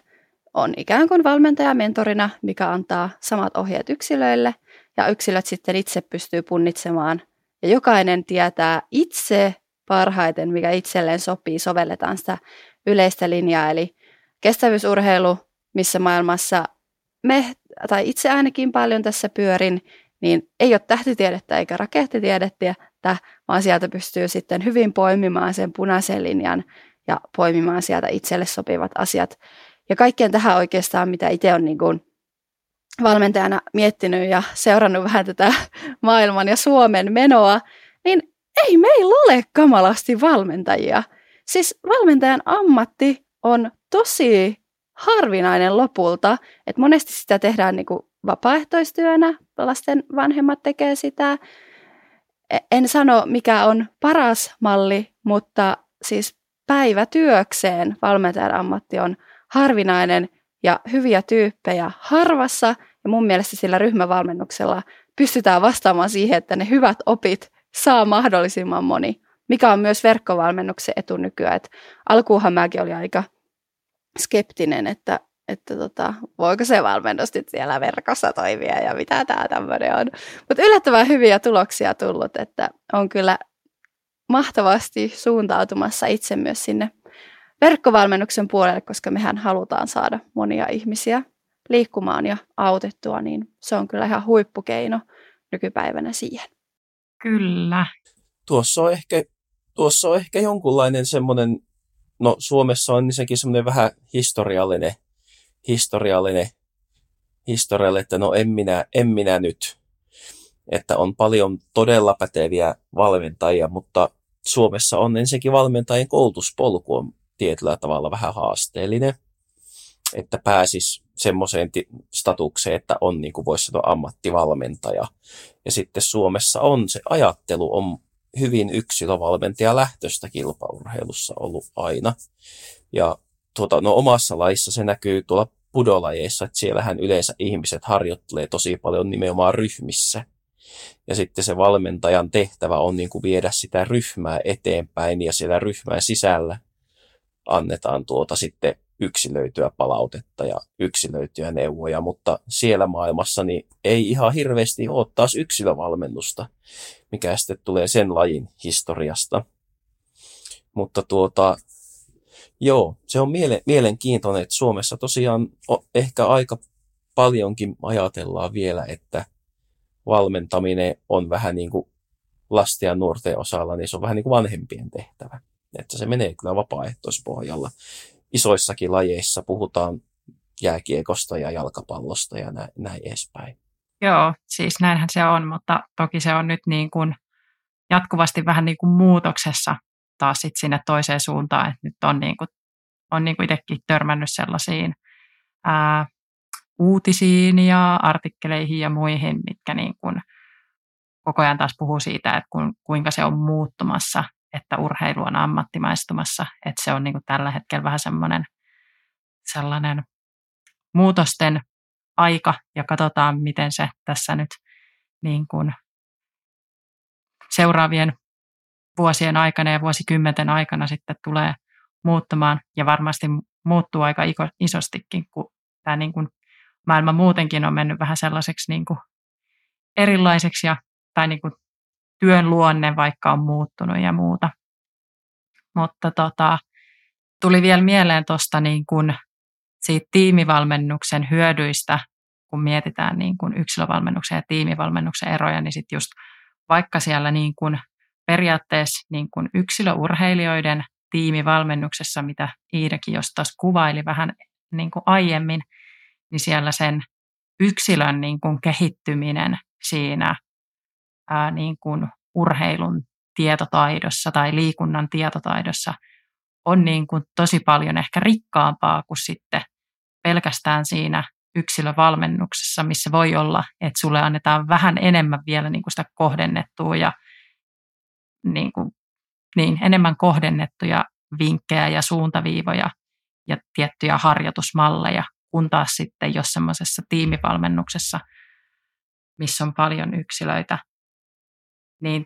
on ikään kuin valmentaja mentorina, mikä antaa samat ohjeet yksilöille ja yksilöt sitten itse pystyy punnitsemaan ja jokainen tietää itse parhaiten, mikä itselleen sopii, sovelletaan sitä yleistä linjaa. Eli kestävyysurheilu, missä maailmassa me, tai itse ainakin paljon tässä pyörin, niin ei ole tähtitiedettä eikä rakettitiedettä, vaan sieltä pystyy sitten hyvin poimimaan sen punaisen linjan ja poimimaan sieltä itselle sopivat asiat. Ja kaikkeen tähän oikeastaan, mitä itse on niin kuin valmentajana miettinyt ja seurannut vähän tätä maailman ja Suomen menoa, niin ei meillä ole kamalasti valmentajia. Siis valmentajan ammatti on tosi harvinainen lopulta, että monesti sitä tehdään niin kuin vapaaehtoistyönä, lasten vanhemmat tekee sitä. En sano, mikä on paras malli, mutta siis päivätyökseen valmentajan ammatti on harvinainen ja hyviä tyyppejä harvassa. Ja mun mielestä sillä ryhmävalmennuksella pystytään vastaamaan siihen, että ne hyvät opit saa mahdollisimman moni, mikä on myös verkkovalmennuksen etu nykyään. Et alkuunhan mäkin olin aika skeptinen, että voiko se valmennus nyt siellä verkossa toimia ja mitä tämä tämmöinen on. Mutta yllättävän hyviä tuloksia tullut, että on kyllä mahtavasti suuntautumassa itse myös sinne verkkovalmennuksen puolelle, koska mehän halutaan saada monia ihmisiä liikkumaan ja autettua, niin se on kyllä ihan huippukeino nykypäivänä siihen. Kyllä. Tuossa on ehkä jonkunlainen semmoinen, no Suomessa on niissäkin semmoinen vähän historiallinen, että no en minä nyt. Että on paljon todella päteviä valmentajia, mutta Suomessa on ensinnäkin valmentajien koulutuspolku on tietyllä tavalla vähän haasteellinen, että pääsisi semmoiseen statukseen, että on niin kuin voisi sanoa ammattivalmentaja. Ja sitten Suomessa on se ajattelu on hyvin yksilövalmentajalähtöistä kilpaurheilussa ollut aina. Ja no omassa lajissa se näkyy tuolla pudolajeissa, että siellähän yleensä ihmiset harjoittelee tosi paljon nimenomaan ryhmissä. Ja sitten se valmentajan tehtävä on niin kuin viedä sitä ryhmää eteenpäin ja siellä ryhmän sisällä annetaan sitten yksilöityä palautetta ja yksilöityä neuvoja, mutta siellä maailmassa niin ei ihan hirveästi ole taas yksilövalmennusta, mikä sitten tulee sen lajin historiasta. Mutta joo, se on mielenkiintoinen, että Suomessa tosiaan ehkä aika paljonkin ajatellaan vielä, että valmentaminen on vähän niin kuin lasten ja nuorten osalla, niin se on vähän niin kuin vanhempien tehtävä. Että se menee kyllä vapaaehtoispohjalla. Isoissakin lajeissa puhutaan jääkiekosta ja jalkapallosta ja näin edespäin. Joo, siis näinhän se on, mutta toki se on nyt niin kuin jatkuvasti vähän niin kuin muutoksessa taas sit sinne toiseen suuntaan, että nyt on niin kuin itsekin törmännyt sellaisiin uutisiin ja artikkeleihin ja muihin, mitkä niin kuin koko ajan taas puhuu siitä, että kuinka se on muuttumassa, että urheilu on ammattimaistumassa, että se on niin kuin tällä hetkellä vähän sellainen muutosten aika ja katsotaan, miten se tässä nyt niin kuin seuraavien vuosien aikana ja vuosikymmenten aikana sitten tulee muuttumaan ja varmasti muuttuu aika isostikin, kun tämä niin kuin maailma muutenkin on mennyt vähän sellaiseksi niin kuin erilaiseksi tai niin kuin työn luonne vaikka on muuttunut ja muuta. Mutta tuli vielä mieleen tuosta niin kuin siitä tiimivalmennuksen hyödyistä, kun mietitään niin kuin yksilövalmennuksen ja tiimivalmennuksen eroja, niin sitten just vaikka siellä niin kuin periaatteessa niin kuin yksilöurheilijoiden tiimivalmennuksessa, mitä Iidakin jos taas kuvaili vähän niin kuin aiemmin, niin siellä sen yksilön niin kuin kehittyminen siinä niin kuin urheilun tietotaidossa tai liikunnan tietotaidossa on niin kuin tosi paljon ehkä rikkaampaa kuin sitten pelkästään siinä yksilövalmennuksessa, missä voi olla, että sulle annetaan vähän enemmän vielä niin kuin sitä kohdennettua ja enemmän kohdennettuja vinkkejä ja suuntaviivoja ja tiettyjä harjoitusmalleja, kun taas sitten jos semmoisessa tiimivalmennuksessa, missä on paljon yksilöitä, niin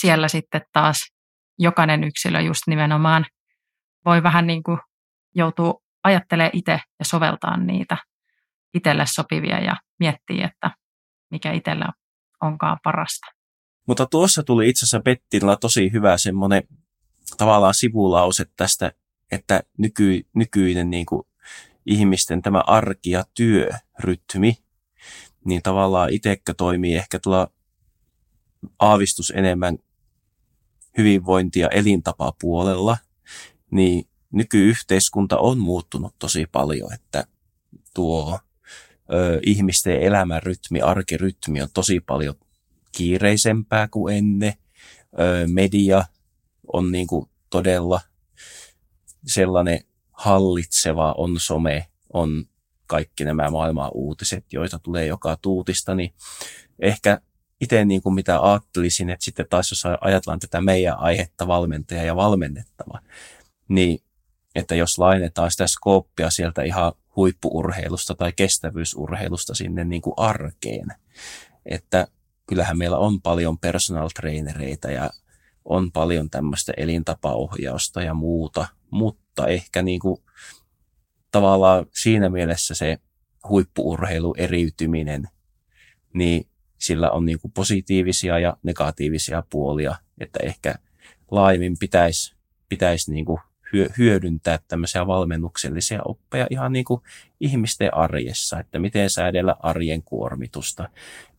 siellä sitten taas jokainen yksilö just nimenomaan voi vähän niin kuin joutuu ajattelemaan itse ja soveltaa niitä itselle sopivia ja miettiä, että mikä itsellä onkaan parasta. Mutta tuossa tuli itse asiassa Bettinalla tosi hyvä semmoinen tavallaan sivulause tästä, että nykyinen niin kuin ihmisten tämä arki- ja työrytmi, niin tavallaan itsekkä toimii ehkä tuolla aavistus enemmän hyvinvointi- ja elintapapuolella, niin nykyyhteiskunta on muuttunut tosi paljon, että tuo ihmisten elämän rytmi, arkirytmi on tosi paljon kiireisempää kuin ennen. Media on niin kuin todella sellainen hallitseva on some, on kaikki nämä maailman uutiset, joita tulee joka tuutista, niin ehkä itse niin kuin mitä ajattelisin, että sitten taas jos ajatellaan tätä meidän aihetta valmentaja ja valmennettava, niin että jos lainetaan sitä skooppia sieltä ihan huippuurheilusta tai kestävyysurheilusta sinne niin kuin arkeen, että kyllähän meillä on paljon personal trainereita ja on paljon tämmöistä elintapaohjausta ja muuta, mutta ehkä niin kuin tavallaan siinä mielessä se huippuurheilu eriytyminen, niin sillä on niin kuin positiivisia ja negatiivisia puolia, että ehkä laajemmin pitäisi niin kuin hyödyntää tämmöisiä valmennuksellisia oppeja ihan niin kuin ihmisten arjessa, että miten säädellä arjen kuormitusta,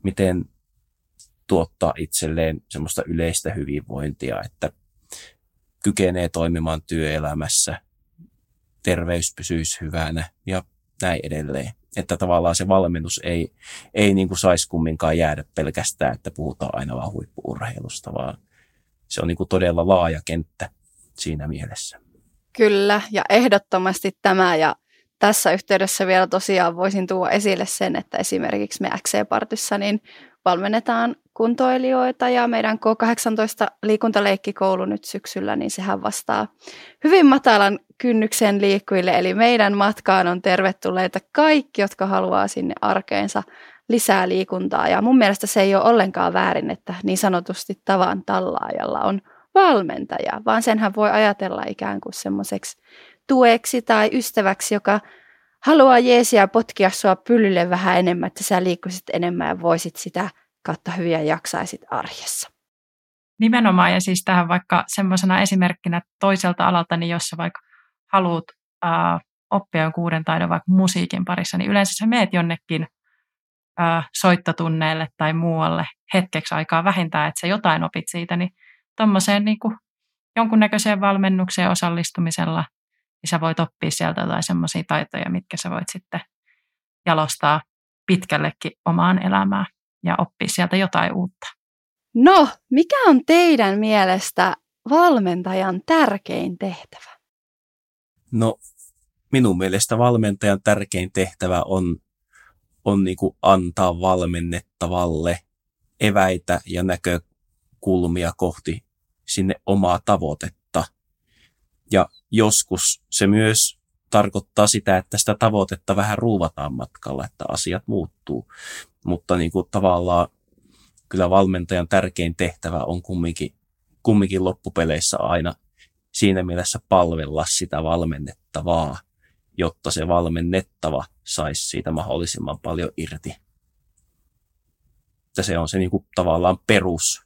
miten tuottaa itselleen semmoista yleistä hyvinvointia, että kykenee toimimaan työelämässä, terveys pysyisi hyvänä ja näin edelleen. Että tavallaan se valmennus ei niin kuin saisi kumminkaan jäädä pelkästään, että puhutaan aina vaan huippu-urheilusta, vaan se on niin kuin todella laaja kenttä siinä mielessä. Kyllä, ja ehdottomasti tämä, ja tässä yhteydessä vielä tosiaan voisin tuoda esille sen, että esimerkiksi me XC-partissa niin valmennetaan kuntoilijoita ja meidän K18 liikuntaleikki-koulu nyt syksyllä, niin sehän vastaa hyvin matalan kynnyksen liikkujille. Eli meidän matkaan on tervetulleita kaikki, jotka haluaa sinne arkeensa lisää liikuntaa. Ja mun mielestä se ei ole ollenkaan väärin, että niin sanotusti tavan tallaajalla on valmentaja, vaan senhän voi ajatella ikään kuin semmoiseksi tueksi tai ystäväksi, joka haluaa jeesiä potkia sua pyllylle vähän enemmän, että sä liikkuisit enemmän ja voisit sitä kautta hyviä jaksaisit arjessa. Nimenomaan, ja siis tähän vaikka semmoisena esimerkkinä toiselta alalta, niin jos sä vaikka haluat oppia jonkun uuden taidon vaikka musiikin parissa, niin yleensä sä meet jonnekin soittotunneille tai muualle hetkeksi aikaa vähintään, että sä jotain opit siitä, niin tuommoiseen niin kuin jonkunnäköiseen valmennukseen osallistumisella, niin sä voit oppia sieltä jotain semmoisia taitoja, mitkä sä voit sitten jalostaa pitkällekin omaan elämään ja oppia sieltä jotain uutta. No, mikä on teidän mielestä valmentajan tärkein tehtävä? No, minun mielestä valmentajan tärkein tehtävä on niin kuin antaa valmennettavalle eväitä ja näkökulmia kohti sinne omaa tavoitetta. Ja joskus se myös tarkoittaa sitä, että sitä tavoitetta vähän ruuvataan matkalla, että asiat muuttuu. Mutta niin kuin tavallaan kyllä valmentajan tärkein tehtävä on kumminkin loppupeleissä aina siinä mielessä palvella sitä valmennettavaa, jotta se valmennettava saisi siitä mahdollisimman paljon irti. Että se on se niin kuin tavallaan perusta,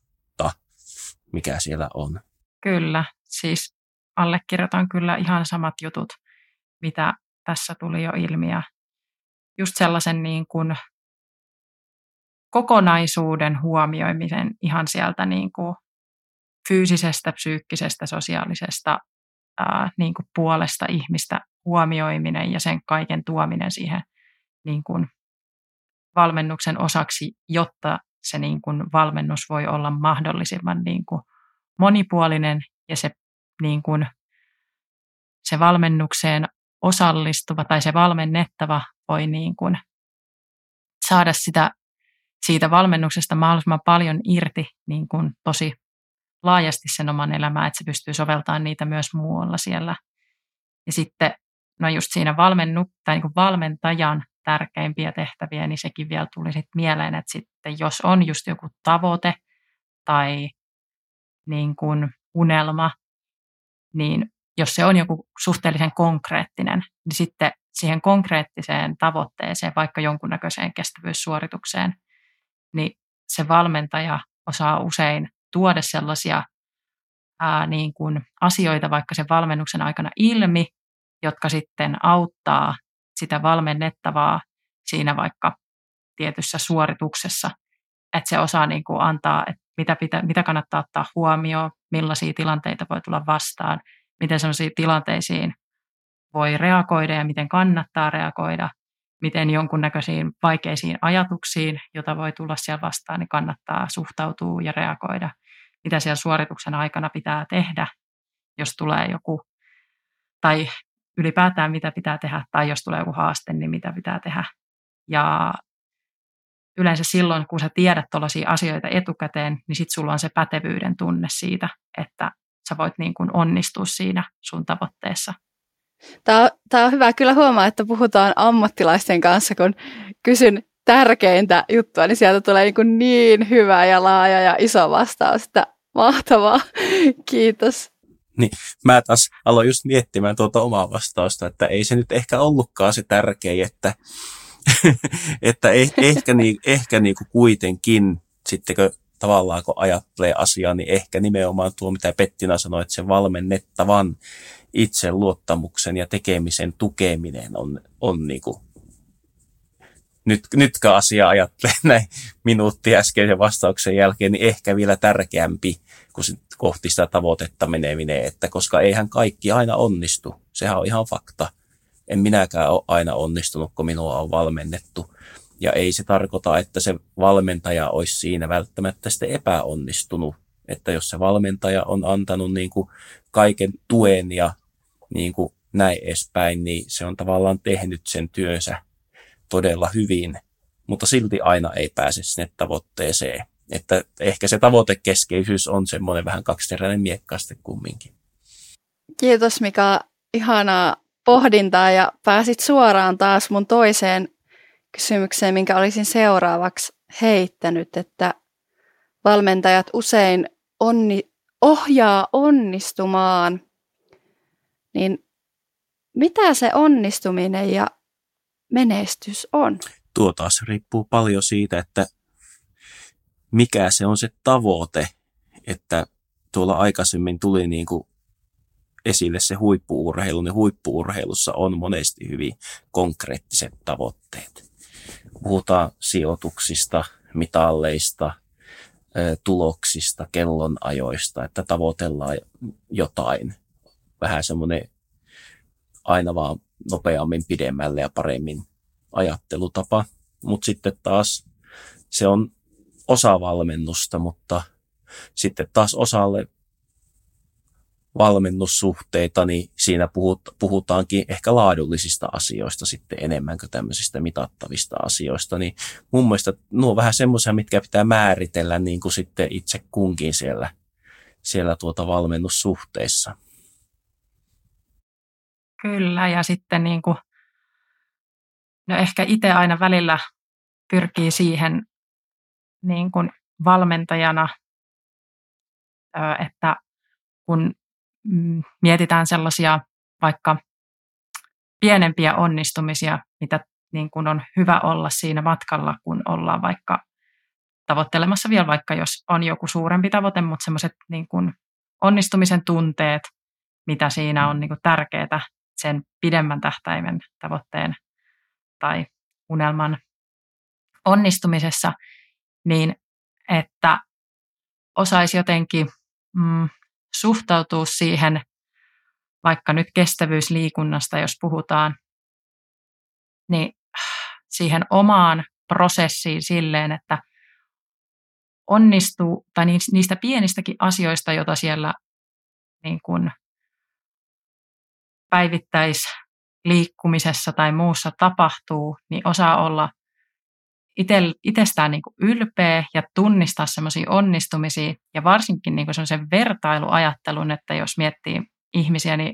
mikä siellä on. Kyllä, siis allekirjoitan kyllä ihan samat jutut, mitä tässä tuli jo ilmi. Ja just sellaisen niin kuin kokonaisuuden huomioimisen ihan sieltä niin kuin fyysisestä, psyykkisestä, sosiaalisesta niin kuin puolesta ihmistä huomioiminen ja sen kaiken tuominen siihen niin kuin valmennuksen osaksi, jotta se niin kuin valmennus voi olla mahdollisimman niin kuin monipuolinen ja se, niin kuin, se valmennukseen osallistuva tai se valmennettava voi niin kuin saada siitä valmennuksesta mahdollisimman paljon irti niin kuin tosi laajasti sen oman elämään, että se pystyy soveltamaan niitä myös muualla siellä. Ja sitten no just siinä niin kuin valmentajan tärkeimpiä tehtäviä, niin sekin vielä tuli sitten mieleen, että sitten jos on just joku tavoite tai niin kuin unelma, niin jos se on joku suhteellisen konkreettinen, niin sitten siihen konkreettiseen tavoitteeseen, vaikka jonkunnäköiseen kestävyyssuoritukseen, niin se valmentaja osaa usein tuoda sellaisia niin kuin asioita vaikka sen valmennuksen aikana ilmi, jotka sitten auttaa sitä valmennettavaa siinä vaikka tietyssä suorituksessa, että se osaa niin kuin antaa, että mitä kannattaa ottaa huomioon, millaisia tilanteita voi tulla vastaan, miten sellaisiin tilanteisiin voi reagoida ja miten kannattaa reagoida, miten jonkunnäköisiin vaikeisiin ajatuksiin, joita voi tulla siellä vastaan, niin kannattaa suhtautua ja reagoida. Mitä siellä suorituksen aikana pitää tehdä, jos tulee joku, tai ylipäätään mitä pitää tehdä, tai jos tulee joku haaste, niin mitä pitää tehdä. Ja yleensä silloin, kun sä tiedät tuollaisia asioita etukäteen, niin sit sulla on se pätevyyden tunne siitä, että sä voit niin kuin onnistua siinä sun tavoitteessa. Tämä on hyvä. Kyllä huomaa, että puhutaan ammattilaisten kanssa, kun kysyn tärkeintä juttua, niin sieltä tulee niin hyvä ja laaja ja iso vastaus, että mahtavaa. Kiitos. Niin, mä taas aloin just miettimään tuota omaa vastausta, että ei se nyt ehkä ollutkaan se tärkein, että ehkä kuitenkin sitten tavallaan kun ajattelee asiaa, niin ehkä nimenomaan tuo, mitä Bettina sanoi, että sen valmennettavan itseluottamuksen ja tekemisen tukeminen on niin kuin, nytkö asiaa ajattelen näin minuutti äskeisen vastauksen jälkeen, niin ehkä vielä tärkeämpi kuin kohti sitä tavoitetta meneminen, että koska eihän kaikki aina onnistu, sehän on ihan fakta. En minäkään ole aina onnistunut, kun minua on valmennettu. Ja ei se tarkoita, että se valmentaja olisi siinä välttämättä sitten epäonnistunut. Että jos se valmentaja on antanut niin kuin kaiken tuen ja niin kuin näin edespäin, niin se on tavallaan tehnyt sen työnsä todella hyvin. Mutta silti aina ei pääse sinne tavoitteeseen. Että ehkä se tavoitekeskeisyys on semmoinen vähän kaksiteräinen miekka sitten kumminkin. Kiitos Mika. Ihanaa pohdintaa ja pääsit suoraan taas mun toiseen kysymykseen, minkä olisin seuraavaksi heittänyt, että valmentajat usein ohjaa onnistumaan, niin mitä se onnistuminen ja menestys on? Tuo taas riippuu paljon siitä, että mikä se on se tavoite, että tuolla aikaisemmin tuli niin kuin esille se huippu-urheilu, niin huippu-urheilussa on monesti hyvin konkreettiset tavoitteet. Puhutaan sijoituksista, mitalleista, tuloksista, kellonajoista, että tavoitellaan jotain. Vähän semmoinen aina vaan nopeammin, pidemmälle ja paremmin ajattelutapa. Mutta sitten taas se on osa valmennusta, mutta sitten taas osalle valmennussuhteita, niin siinä puhutaankin ehkä laadullisista asioista sitten enemmän kuin tämmöisistä mitattavista asioista. Niin mun mielestä nuo on vähän semmoisia, mitkä pitää määritellä niin kuin sitten itse kunkin siellä valmennussuhteissa. Kyllä, ja sitten niin kuin, no ehkä itse aina välillä pyrkii siihen niin kuin valmentajana, että kun mietitään sellaisia vaikka pienempiä onnistumisia, mitä niin kuin on hyvä olla siinä matkalla, kun ollaan vaikka tavoittelemassa vielä, vaikka jos on joku suurempi tavoite, mutta sellaiset niin kuin onnistumisen tunteet, mitä siinä on niin kuin tärkeää sen pidemmän tähtäimen tavoitteen tai unelman onnistumisessa, niin että osaisi jotenkin suhtautua siihen, vaikka nyt kestävyysliikunnasta, jos puhutaan, niin siihen omaan prosessiin silleen, että onnistuu, tai niistä pienistäkin asioista, joita siellä niin kuin päivittäisliikkumisessa tai muussa tapahtuu, niin osaa olla itsestään niin kuin ylpeä ja tunnistaa semmoisia onnistumisia ja varsinkin niin kuin semmoisen vertailuajattelun, että jos miettii ihmisiä, niin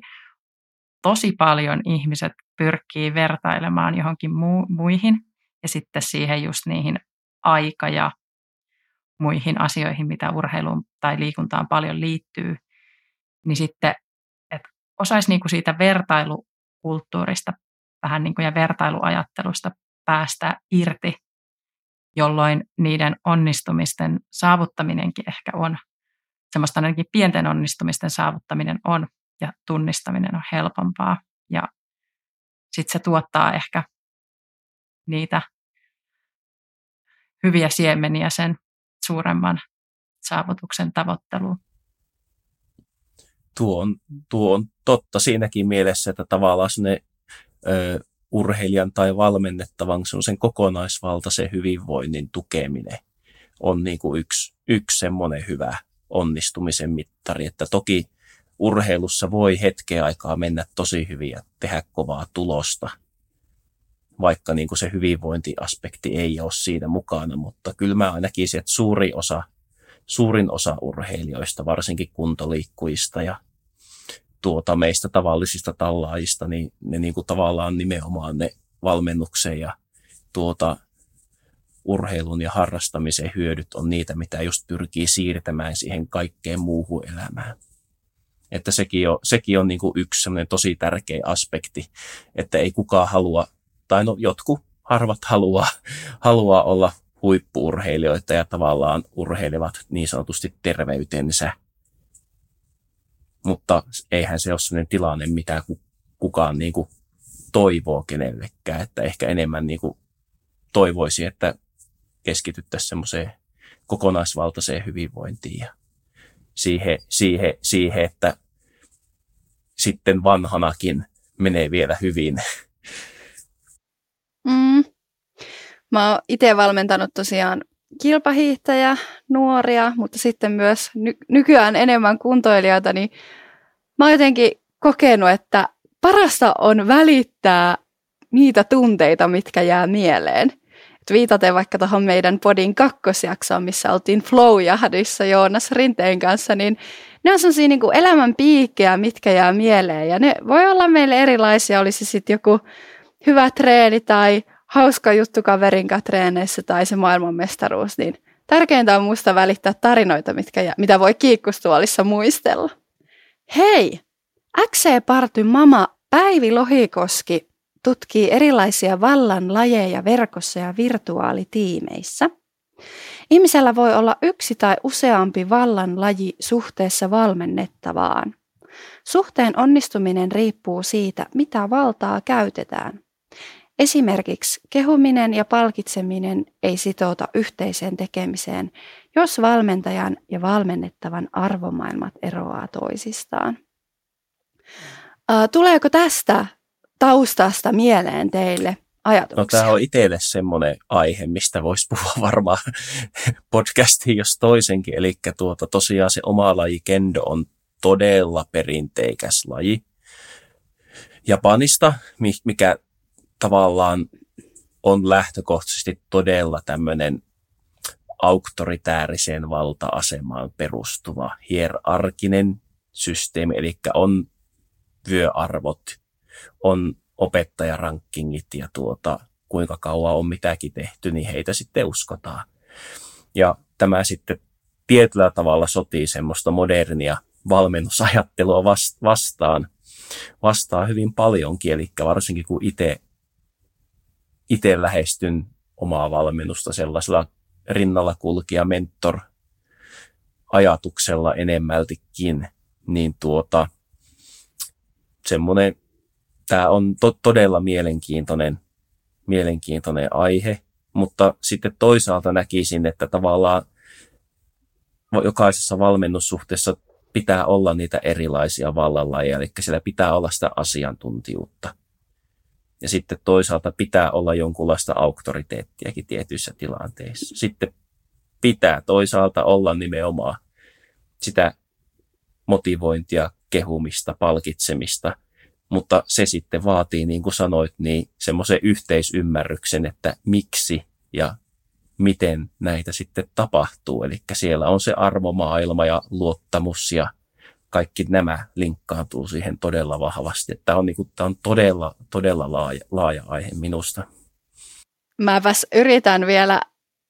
tosi paljon ihmiset pyrkii vertailemaan johonkin muihin ja sitten siihen just niihin aika- ja muihin asioihin, mitä urheiluun tai liikuntaan paljon liittyy, niin sitten että osaisi niin kuin siitä vertailukulttuurista vähän niin kuin ja vertailuajattelusta päästä irti, jolloin niiden onnistumisten saavuttaminenkin ehkä on, semmoista ainakin pienten onnistumisten saavuttaminen on, ja tunnistaminen on helpompaa. Ja sitten se tuottaa ehkä niitä hyviä siemeniä sen suuremman saavutuksen tavoitteluun. Tuo on totta siinäkin mielessä, että tavallaan ne urheilijan tai valmennettavan sen kokonaisvaltaisen hyvinvoinnin tukeminen on niin kuin yksi semmoinen hyvä onnistumisen mittari, että toki urheilussa voi hetken aikaa mennä tosi hyvin ja tehdä kovaa tulosta, vaikka niin kuin se hyvinvointiaspekti ei ole siinä mukana, mutta kyllä mä ainakin se, että suurin osa urheilijoista, varsinkin kuntoliikkujista ja meistä tavallisista tallaajista, niin ne niin kuin tavallaan nimenomaan ne valmennuksen ja urheilun ja harrastamisen hyödyt on niitä, mitä just pyrkii siirtämään siihen kaikkeen muuhun elämään. Että sekin on niin kuin yksi sellainen tosi tärkeä aspekti, että ei kukaan halua, tai no jotkut harvat haluaa olla huippu-urheilijoita ja tavallaan urheilevat niin sanotusti terveytensä. Mutta eihän se ole sellainen tilanne, mitä kukaan niin kuin toivoo kenellekään, että ehkä enemmän niin kuin toivoisi, että keskityttäisiin semmoiseen kokonaisvaltaiseen hyvinvointiin ja siihen, että sitten vanhanakin menee vielä hyvin. Mä oon itse valmentanut tosiaan kilpahiihtäjä, nuoria, mutta sitten myös nykyään enemmän kuntoilijoita, niin mä oon jotenkin kokenut, että parasta on välittää niitä tunteita, mitkä jää mieleen. Et viitaten vaikka tuohon meidän podin kakkosjaksoon, missä oltiin Flow-jahdissa Joonas Rinteen kanssa, niin ne on sellaisia niin kuin elämän piikkejä, mitkä jää mieleen. Ja ne voi olla meille erilaisia, olisi sitten joku hyvä treeni tai hauska juttu kaverinkaan treeneissä tai se maailmanmestaruus, niin tärkeintä on muista välittää tarinoita, mitä voi kiikkustuolissa muistella. Hei! XC Party Mama Päivi Lohikoski tutkii erilaisia vallan lajeja verkossa ja virtuaalitiimeissä. Ihmisellä voi olla yksi tai useampi vallan laji suhteessa valmennettavaan. Suhteen onnistuminen riippuu siitä, mitä valtaa käytetään. Esimerkiksi kehuminen ja palkitseminen ei sitouta yhteiseen tekemiseen, jos valmentajan ja valmennettavan arvomaailmat eroaa toisistaan. Tuleeko tästä taustasta mieleen teille ajatuksia? No, tämä on itselle semmoinen aihe, mistä voisi puhua varmaan podcastiin jos toisenkin. Eli tosiaan se oma laji kendo on todella perinteikäs laji Japanista, mikä tavallaan on lähtökohtaisesti todella tämmöinen auktoritääriseen valta-asemaan perustuva hierarkinen systeemi, eli on vyöarvot, on opettajarankingit ja kuinka kauan on mitäkin tehty, niin heitä sitten uskotaan. Ja tämä sitten tietyllä tavalla sotii semmoista modernia valmennusajattelua vastaan hyvin paljonkin, eli varsinkin kun itse lähestyn omaa valmennusta sellaisella rinnallakulkija-mentor-ajatuksella enemmältikin, niin semmoinen, tämä on todella mielenkiintoinen aihe, mutta sitten toisaalta näkisin, että tavallaan jokaisessa valmennussuhteessa pitää olla niitä erilaisia vallanlajeja, eli siellä pitää olla sitä asiantuntijuutta. Ja sitten toisaalta pitää olla jonkunlaista auktoriteettiakin tietyissä tilanteissa. Sitten pitää toisaalta olla nimenomaan sitä motivointia, kehumista, palkitsemista, mutta se sitten vaatii, niin kuin sanoit, niin semmoisen yhteisymmärryksen, että miksi ja miten näitä sitten tapahtuu. Eli siellä on se arvomaailma ja luottamus ja kaikki nämä linkkaantuu siihen todella vahvasti. Tämä on todella laaja aihe minusta. Mäpäs yritän vielä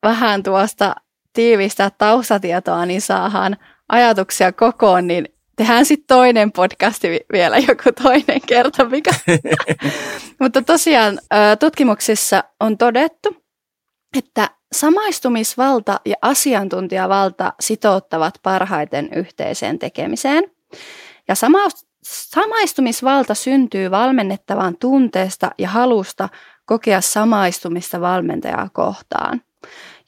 vähän tuosta tiivistää taustatietoa, niin saadaan ajatuksia kokoon, niin tehdään sitten toinen podcasti vielä joku toinen kerta, mikä. Mutta tosiaan tutkimuksissa on todettu, että samaistumisvalta ja asiantuntijavalta sitouttavat parhaiten yhteiseen tekemiseen. Ja samaistumisvalta syntyy valmennettavan tunteesta ja halusta kokea samaistumista valmentajaa kohtaan.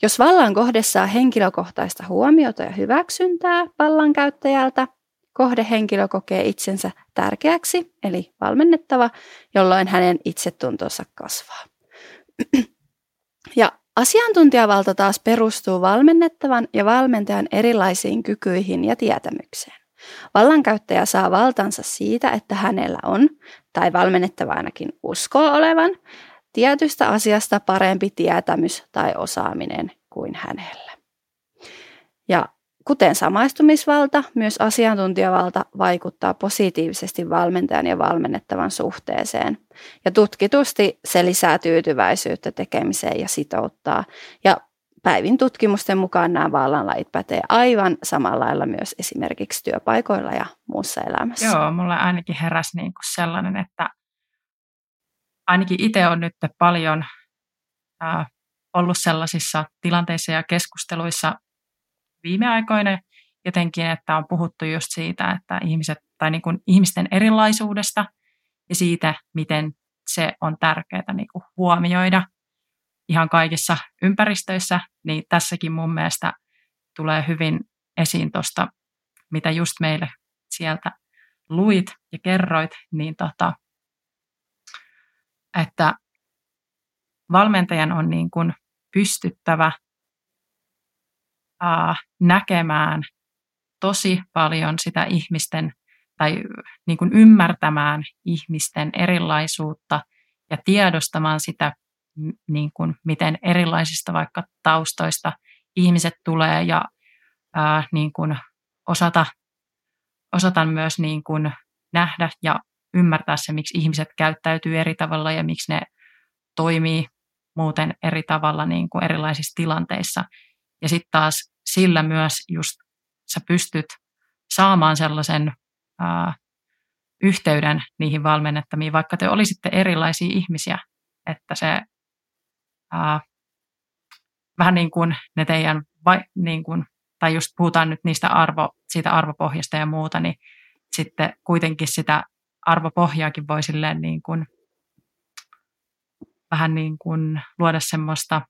Jos vallan kohdessa on henkilökohtaista huomiota ja hyväksyntää vallankäyttäjältä, kohdehenkilö kokee itsensä tärkeäksi, eli valmennettava, jolloin hänen itsetuntonsa kasvaa. Ja asiantuntijavalta taas perustuu valmennettavan ja valmentajan erilaisiin kykyihin ja tietämykseen. Vallankäyttäjä saa valtansa siitä, että hänellä on, tai valmennettava ainakin uskoo olevan, tietystä asiasta parempi tietämys tai osaaminen kuin hänellä. Ja kuten samaistumisvalta, myös asiantuntijavalta vaikuttaa positiivisesti valmentajan ja valmennettavan suhteeseen. Ja tutkitusti se lisää tyytyväisyyttä tekemiseen ja sitouttaa. Ja päivin tutkimusten mukaan nämä vallanlajit pätee aivan samalla lailla myös esimerkiksi työpaikoilla ja muussa elämässä. Joo, mulla ainakin heräsi niin kuin sellainen, että ainakin itse on nyt paljon ollut sellaisissa tilanteissa ja keskusteluissa viime aikoina jotenkin, että on puhuttu just siitä, että ihmiset, tai niin kuin ihmisten erilaisuudesta ja siitä, miten se on tärkeää niin kuin huomioida ihan kaikissa ympäristöissä, niin tässäkin mun mielestä tulee hyvin esiin tuosta, mitä just meille sieltä luit ja kerroit, niin että valmentajan on niin kuin pystyttävä näkemään tosi paljon sitä ihmisten tai niin kuin ymmärtämään ihmisten erilaisuutta ja tiedostamaan sitä, niin kuin miten erilaisista vaikka taustoista ihmiset tulee ja niin kuin osata myös niin kuin nähdä ja ymmärtää se, miksi ihmiset käyttäytyy eri tavalla ja miksi ne toimii muuten eri tavalla niin kuin erilaisissa tilanteissa. Ja sitten taas sillä myös just sä pystyt saamaan sellaisen yhteyden niihin valmennettamiin, vaikka te olisitte erilaisia ihmisiä, että se vähän niin kuin ne teidän, niin kuin, tai just puhutaan nyt niistä siitä arvopohjasta ja muuta, niin sitten kuitenkin sitä arvopohjaakin voi silleen niin kuin, vähän niin kuin luoda semmoista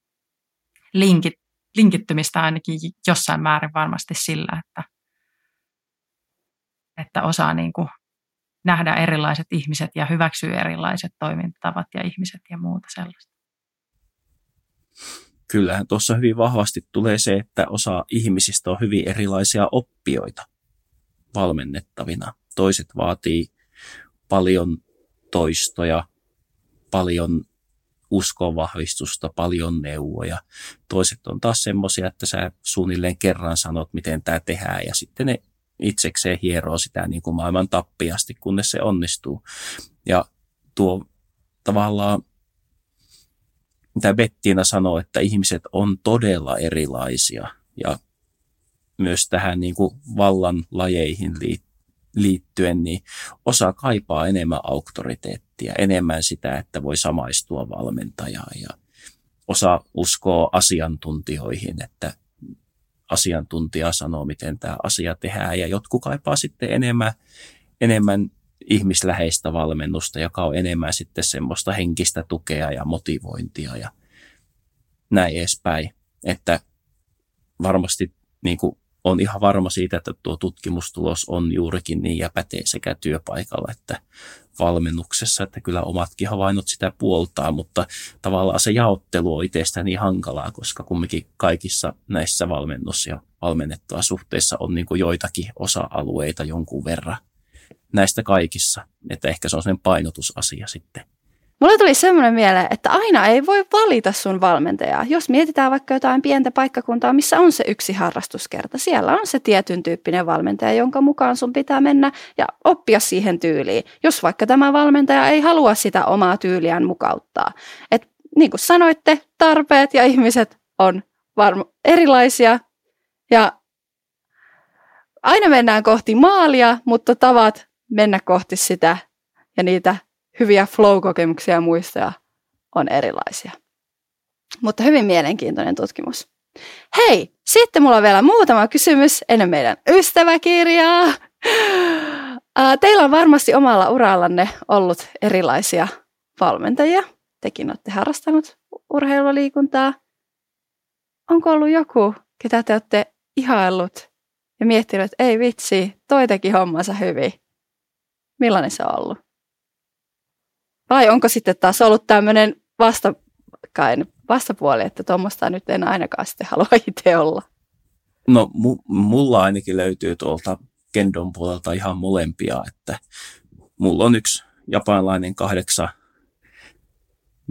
linkittymistä ainakin jossain määrin varmasti sillä, että osaa niin kuin nähdä erilaiset ihmiset ja hyväksyy erilaiset toimintatavat ja ihmiset ja muuta sellaista. Kyllähän tuossa hyvin vahvasti tulee se, että osa ihmisistä on hyvin erilaisia oppijoita valmennettavina. Toiset vaatii paljon toistoja, paljon uskonvahvistusta, paljon neuvoja. Toiset on taas semmoisia, että sä suunnilleen kerran sanot, miten tämä tehdään, ja sitten ne itsekseen hieroo sitä niin kuin maailman tappiasti, kunnes se onnistuu. Ja tuo tavallaan, mitä Bettina sanoi, että ihmiset on todella erilaisia, ja myös tähän niin kuin vallan lajeihin liittyen, niin osa kaipaa enemmän auktoriteettia, enemmän sitä, että voi samaistua valmentajaan, ja osa uskoo asiantuntijoihin, että asiantuntija sanoo, miten tämä asia tehdään, ja jotkut kaipaa sitten enemmän ihmisläheistä valmennusta, joka on enemmän sitten semmoista henkistä tukea ja motivointia ja näin edespäin, että varmasti niin kuin on ihan varma siitä, että tuo tutkimustulos on juurikin niin ja pätee sekä työpaikalla että valmennuksessa, että kyllä omatkin havainnot sitä puoltaa, mutta tavallaan se jaottelu on itsestäni niin hankalaa, koska kumminkin kaikissa näissä valmennus- ja valmennettava suhteissa on niin kuin joitakin osa-alueita jonkun verran näistä kaikissa, että ehkä se on sen painotusasia sitten. Mulle tuli semmoinen mieleen, että aina ei voi valita sun valmentajaa. Jos mietitään vaikka jotain pientä paikkakuntaa, missä on se yksi harrastuskerta, siellä on se tietyn tyyppinen valmentaja, jonka mukaan sun pitää mennä ja oppia siihen tyyliin, jos vaikka tämä valmentaja ei halua sitä omaa tyyliään mukauttaa. Et niin kuin sanoitte, tarpeet ja ihmiset on erilaisia ja aina mennään kohti maalia, mutta tavat mennä kohti sitä ja niitä hyviä flow-kokemuksia ja muistoja on erilaisia. Mutta hyvin mielenkiintoinen tutkimus. Hei, sitten mulla on vielä muutama kysymys ennen meidän ystäväkirjaa. Teillä on varmasti omalla urallanne ollut erilaisia valmentajia. Tekin olette harrastanut urheiluliikuntaa. Onko ollut joku, ketä te olette ihaillut ja miettinyt, että ei vitsi, toi teki hommansa hyvin? Millainen se on ollut? Vai onko sitten taas ollut tämmöinen vastapuoli, että tuommoista nyt en ainakaan sitten halua itse olla? No mulla ainakin löytyy tuolta kendon puolelta ihan molempia, että mulla on yksi japanilainen 8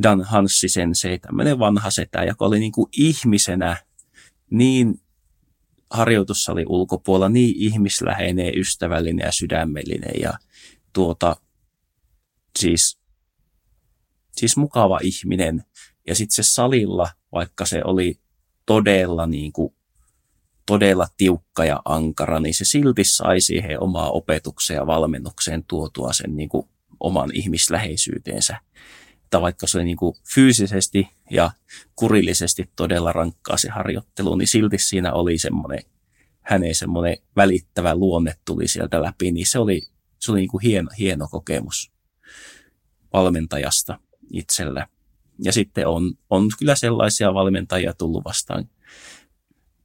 Dan Hanssi-sensei, tämmöinen vanha setä, joka oli niin kuin ihmisenä niin harjoitussalin ulkopuolella niin ihmisläheinen, ystävällinen ja sydämellinen ja siis mukava ihminen. Ja sitten se salilla, vaikka se oli todella, niin kuin, todella tiukka ja ankara, niin se silti sai siihen omaa opetukseen ja valmennukseen tuotua sen niin kuin oman ihmisläheisyyteensä. Tai vaikka se oli niin kuin fyysisesti ja kurillisesti todella rankkaa se harjoittelu, niin silti siinä oli semmoinen, hänen semmoinen välittävä luonne tuli sieltä läpi, niin se oli niin kuin hieno kokemus valmentajasta itsellä. Ja sitten on kyllä sellaisia valmentajia tullut vastaan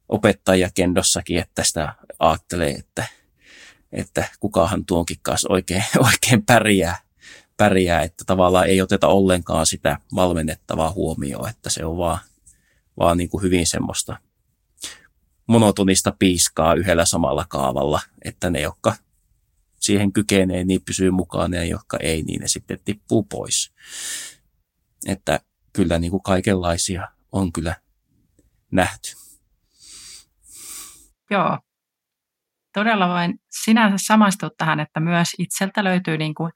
opettajia kendossakin, että sitä ajattelee, että kukahan tuonkin kanssa oikein pärjää, että tavallaan ei oteta ollenkaan sitä valmennettavaa huomioon, että se on vaan niin kuin hyvin semmoista monotonista piiskaa yhdellä samalla kaavalla, että ne, jotka siihen kykenee, niin pysyy mukaan, ne, jotka ei, niin ne sitten tippuu pois. Että kyllä niin kuin kaikenlaisia on kyllä nähty. Joo, todella vain sinänsä samaistuu tähän, että myös itseltä löytyy niin kuin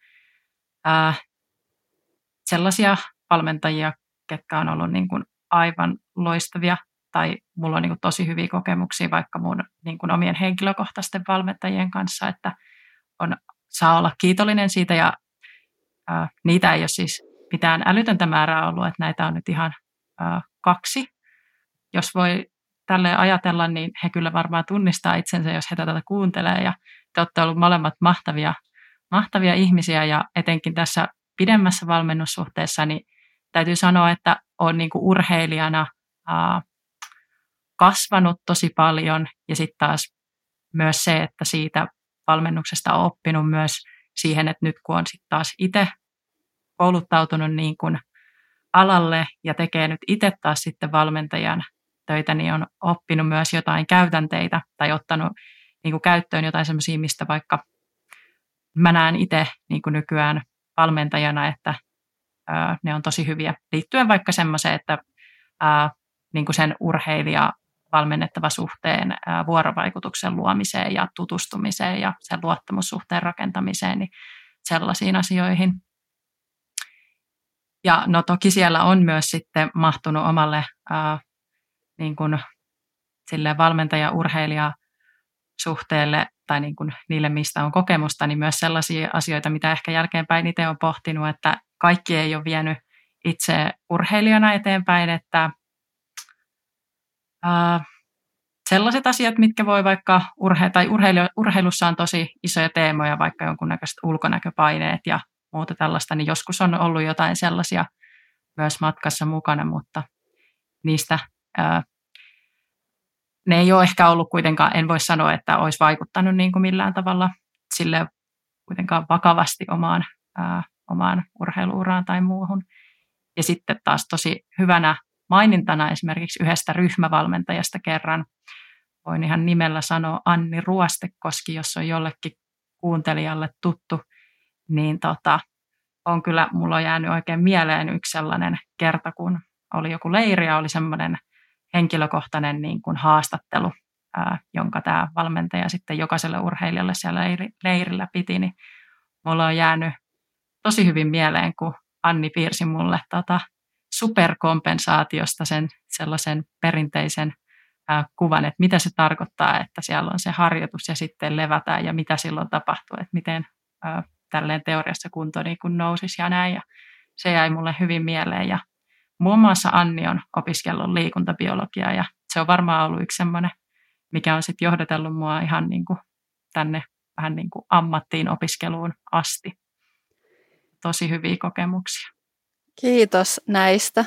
sellaisia valmentajia, ketkä on ollut niin kuin aivan loistavia, tai mulla on niin kuin tosi hyviä kokemuksia vaikka mun niin kuin omien henkilökohtaisten valmentajien kanssa, että saa olla kiitollinen siitä, ja niitä ei ole siis mitään älytöntä määrää ollut, että näitä on nyt ihan 2. Jos voi tälleen ajatella, niin he kyllä varmaan tunnistaa itsensä, jos he tätä kuuntelee, ja te olette olleet molemmat mahtavia ihmisiä, ja etenkin tässä pidemmässä valmennussuhteessa niin täytyy sanoa, että olen niin kuin urheilijana kasvanut tosi paljon, ja sitten taas myös se, että siitä valmennuksesta on oppinut myös siihen, että nyt kun on sitten taas itse kouluttautunut niin kuin alalle ja tekee nyt itse taas sitten valmentajan töitä, niin on oppinut myös jotain käytänteitä tai ottanut niin kuin käyttöön jotain semmoisia, mistä vaikka mä näen itse niin kuin nykyään valmentajana, että ne on tosi hyviä liittyen vaikka semmoiseen, että niin kuin sen urheilija valmennettava suhteen vuorovaikutuksen luomiseen ja tutustumiseen ja sen luottamussuhteen rakentamiseen, niin sellaisiin asioihin. Ja no toki siellä on myös sitten mahtunut omalle niin kuin sille valmentaja-urheilija suhteelle tai niin kuin niille, mistä on kokemusta, niin myös sellaisia asioita, mitä ehkä jälkeenpäin itse on pohtinut, että kaikki ei ole vienyt itse urheilijana eteenpäin, että sellaiset asiat, mitkä voi vaikka urheilussa on tosi isoja teemoja, vaikka jonkunnäköiset ulkonäköpaineet ja muuta tällaista, niin joskus on ollut jotain sellaisia myös matkassa mukana, mutta niistä ne ei ole ehkä ollut kuitenkaan, en voi sanoa, että olisi vaikuttanut niin kuin millään tavalla sille kuitenkaan vakavasti omaan urheiluuraan tai muuhun. Ja sitten taas tosi hyvänä mainintana esimerkiksi yhdestä ryhmävalmentajasta kerran, voin ihan nimellä sanoa Anni Ruostekoski, jos on jollekin kuuntelijalle tuttu, niin on kyllä, mulla on jäänyt oikein mieleen yksi sellainen kerta, kun oli joku leiri ja oli semmoinen henkilökohtainen niin kuin haastattelu, jonka tämä valmentaja sitten jokaiselle urheilijalle siellä leirillä piti, niin mulla on jäänyt tosi hyvin mieleen, kun Anni piirsi mulle superkompensaatiosta sen sellaisen perinteisen kuvan, että mitä se tarkoittaa, että siellä on se harjoitus ja sitten levätään ja mitä silloin tapahtuu, että miten tälleen teoriassa kunto niin kuin nousisi ja näin, ja se jäi mulle hyvin mieleen, ja muun muassa Anni on opiskellut liikuntabiologiaa, ja se on varmaan ollut yksi semmoinen, mikä on sitten johdatellut mua ihan niin kuin tänne vähän niin kuin ammattiin opiskeluun asti. Tosi hyviä kokemuksia. Kiitos näistä.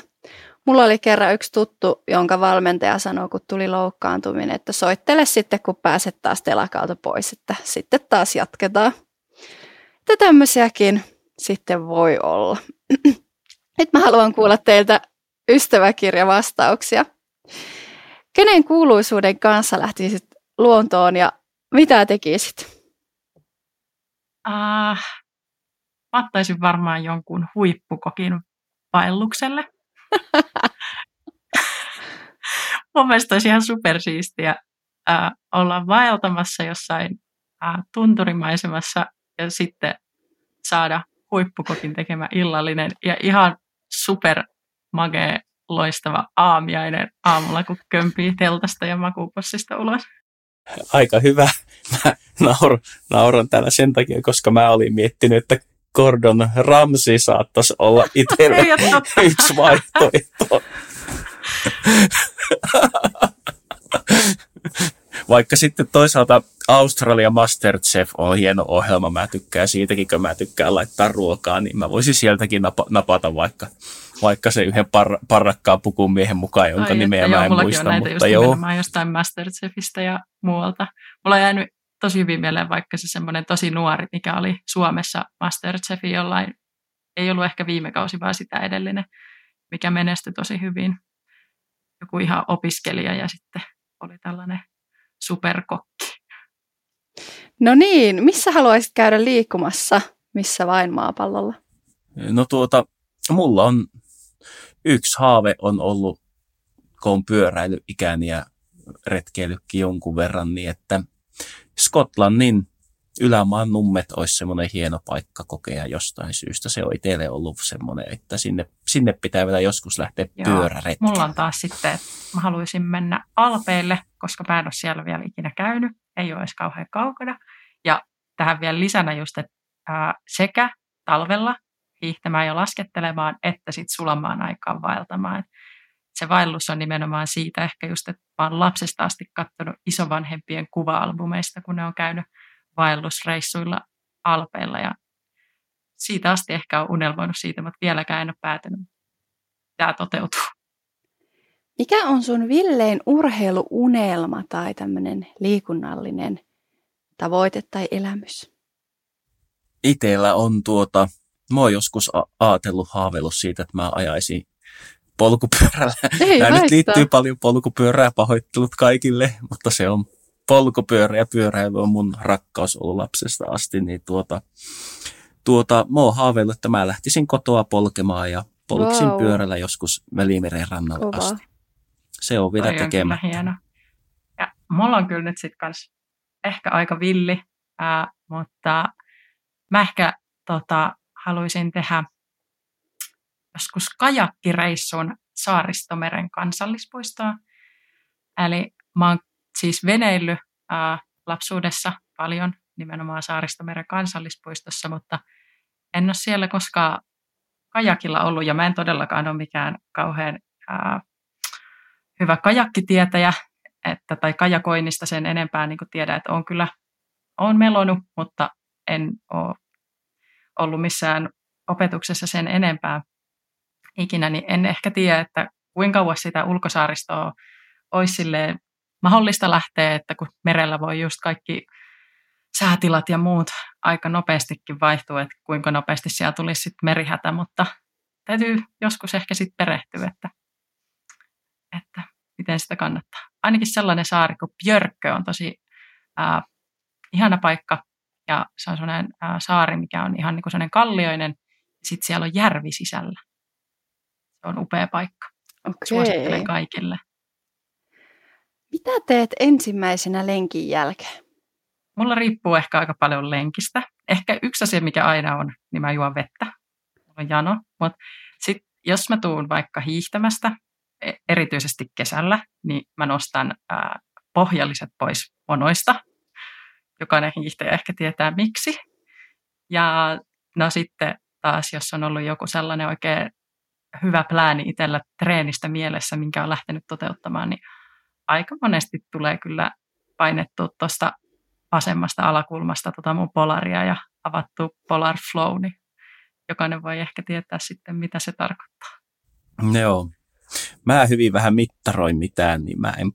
Mulla oli kerran yksi tuttu, jonka valmentaja sanoi, kun tuli loukkaantuminen, että soittele sitten, kun pääset taas telakalta pois, että sitten taas jatketaan. Että tämmöisiäkin sitten voi olla. Nyt mä haluan kuulla teiltä ystäväkirjavastauksia. Kenen kuuluisuuden kanssa lähtisit luontoon ja mitä tekisit? Mä ottaisin varmaan jonkun huippukokin vaellukselle. Mun mielestä olisi ihan supersiistiä olla vaeltamassa jossain tunturimaisemassa ja sitten saada huippukokin tekemä illallinen ja ihan supermagee loistava aamiainen aamulla, kun kömpii teltasta ja makuupossista ulos. Aika hyvä. Mä nauran täällä sen takia, koska mä olin miettinyt, että Gordon Ramsay saattaisi olla itselle yksi vaihtoehto. Vaikka sitten toisaalta Australia Masterchef on hieno ohjelma. Mä tykkään siitäkin, kun mä tykkään laittaa ruokaa, niin mä voisin sieltäkin napata vaikka se yhden parrakkaan pukun miehen mukaan, jonka nimeä mä en muista. Mutta joo, mä jostain Masterchefistä ja muualta. Mulla on jäänyt tosi hyvin mieleen vaikka se semmoinen tosi nuori, mikä oli Suomessa Masterchefi jollain. Ei ollut ehkä viime kausi, vaan sitä edellinen, mikä menestyi tosi hyvin. Joku ihan opiskelija ja sitten oli tällainen superkokki. No niin, missä haluaisit käydä liikkumassa? Missä vain maapallolla? No mulla on yksi haave on ollut, kun on pyöräillyt ikäni ja retkeilytkin jonkun verran, niin että Skotlannin ylämaan nummet olisi semmoinen hieno paikka kokea jostain syystä. Se on itselle ollut semmoinen, että sinne pitää vielä joskus lähteä pyöräretkelle. Mulla on taas sitten, että mä haluaisin mennä Alpeille, koska mä en ole siellä vielä ikinä käynyt. Ei ole edes kauhean kaukana. Ja tähän vielä lisänä just, että sekä talvella hiihtämään ja laskettelemaan, että sitten sulamaan aikaan vaeltamaan. Se vaellus on nimenomaan siitä ehkä just, että mä oon lapsesta asti katsonut isovanhempien kuva-albumeista, kun ne on käynyt vaellusreissuilla Alpeilla. Ja siitä asti ehkä on unelmoinut siitä, mutta vieläkään en ole päätynyt. Tämä toteutuu. Mikä on sun villein urheiluunelma tai tämmöinen liikunnallinen tavoite tai elämys? Itellä on mä oon joskus ajatellut, haaveillut siitä, että mä ajaisin polkupyörällä. Nämä nyt liittyy paljon polkupyörää, pahoittelut kaikille, mutta se on polkupyörä ja pyöräily on mun rakkaus ollut lapsesta asti. Niin mä oon haaveillut, että mä lähtisin kotoa polkemaan ja polksin pyörällä joskus Välimeren rannalle asti. Se on vielä tekemättä. Ja mulla on kyllä nyt sit kans ehkä aika villi, mutta mä ehkä haluaisin tehdä joskus kajakkireissun Saaristomeren kansallispuistoon. Eli mä oon siis veneillyt lapsuudessa paljon nimenomaan Saaristomeren kansallispuistossa, mutta en ole siellä koskaan kajakilla ollut ja mä en todellakaan ole mikään kauhean hyvä kajakkitietäjä tai kajakoinnista sen enempää niin kuin tiedä, että oon melonut, mutta en ole ollut missään opetuksessa sen enempää ikinä, niin en ehkä tiedä, että kuinka kauas sitä ulkosaaristoa olisi silleen mahdollista lähteä, että kun merellä voi just kaikki säätilat ja muut aika nopeastikin vaihtuu, että kuinka nopeasti siellä tulisi sitten merihätä, mutta täytyy joskus ehkä sitten perehtyä, että miten sitä kannattaa. Ainakin sellainen saari kuin Björkö on tosi ihana paikka. Ja se on sellainen saari, mikä on ihan niin kuin sellainen kallioinen. Sitten siellä on järvi sisällä. Se on upea paikka. Okay. Suosittelen kaikille. Mitä teet ensimmäisenä lenkin jälkeen? Mulla riippuu ehkä aika paljon lenkistä. Ehkä yksi asia, mikä aina on, niin mä juon vettä. Mulla on jano. Mutta sitten jos mä tuun vaikka hiihtämästä, erityisesti kesällä, niin mä nostan pohjalliset pois monoista. Jokainen hiihtäjä ehkä tietää miksi. Ja no sitten taas, jos on ollut joku sellainen oikein hyvä plääni itsellä treenistä mielessä, minkä on lähtenyt toteuttamaan, niin aika monesti tulee kyllä painettua tuosta vasemmasta alakulmasta mun polaria ja avattu Polar Flow, niin jokainen voi ehkä tietää sitten, mitä se tarkoittaa. Joo. Mä hyvin vähän mittaroin mitään, niin mä en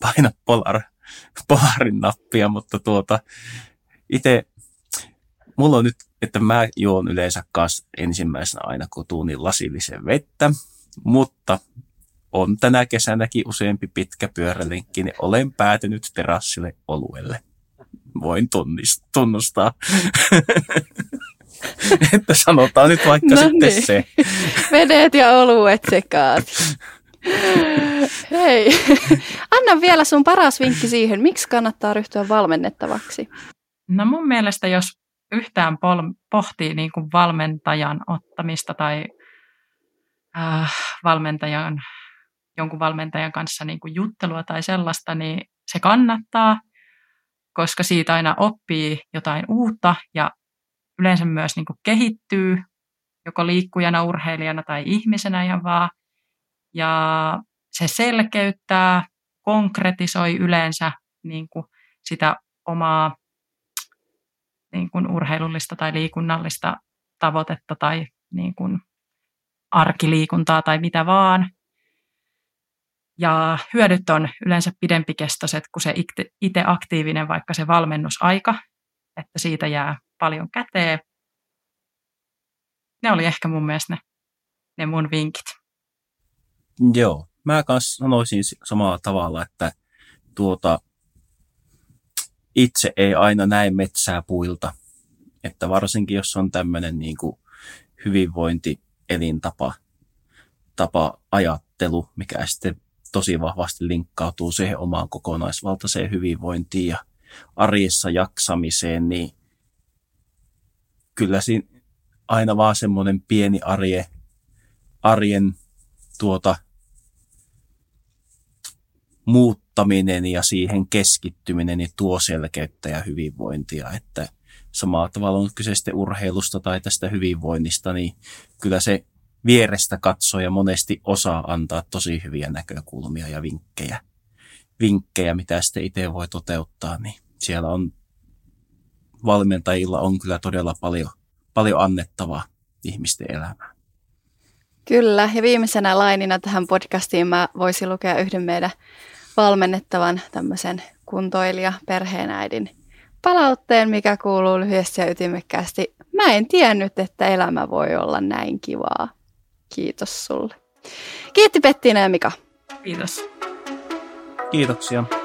paina polarin nappia, mutta itse, mulla on nyt, että mä juon yleensä kanssa ensimmäisenä aina kotuun niin lasillisen vettä, mutta on tänä kesänäkin useampi pitkä pyörälenkki, niin olen päätynyt terassille oluelle. voin tunnustaa. Että sanotaan nyt vaikka sitten se. Vedet ja oluet sekaisin. Hei, anna vielä sun paras vinkki siihen, miksi kannattaa ryhtyä valmennettavaksi? No mun mielestä, jos yhtään pohtii niin kuin valmentajan ottamista tai jonkun valmentajan kanssa niin kuin juttelua tai sellaista, niin se kannattaa, koska siitä aina oppii jotain uutta ja yleensä myös niin kuin kehittyy joko liikkujana, urheilijana tai ihmisenä ihan vaan. Ja se selkeyttää, konkretisoi yleensä niin kuin sitä omaa niin kuin urheilullista tai liikunnallista tavoitetta tai niin kuin arkiliikuntaa tai mitä vaan. Ja hyödyt on yleensä pidempikestoiset kuin se itse aktiivinen, vaikka se valmennusaika, että siitä jää paljon käteen. Ne oli ehkä mun mielestä ne mun vinkit. Joo, mä kanssa sanoisin samalla tavalla, että itse ei aina näe metsää puilta, että varsinkin jos on tämmöinen niin kuin hyvinvointielintapa ajattelu, mikä sitten tosi vahvasti linkkautuu siihen omaan kokonaisvaltaiseen hyvinvointiin ja arjessa jaksamiseen, niin kyllä siinä aina vaan semmoinen pieni arjen muuttaminen ja siihen keskittyminen niin tuo selkeyttä ja hyvinvointia, että samalla tavalla on kyse sitten urheilusta tai tästä hyvinvoinnista, niin kyllä se vierestä katsoja monesti osaa antaa tosi hyviä näkökulmia ja vinkkejä, mitä sitten itse voi toteuttaa, niin siellä on valmentajilla on kyllä todella paljon annettavaa ihmisten elämään. Kyllä, ja viimeisenä lainina tähän podcastiin mä voisin lukea yhden meidän valmennettavan tämmöisen kuntoilija-perheenäidin palautteen, mikä kuuluu lyhyesti ja ytimekkäästi. Mä en tiennyt, että elämä voi olla näin kivaa. Kiitos sulle. Kiitti Bettina ja Mika. Kiitos. Kiitoksia.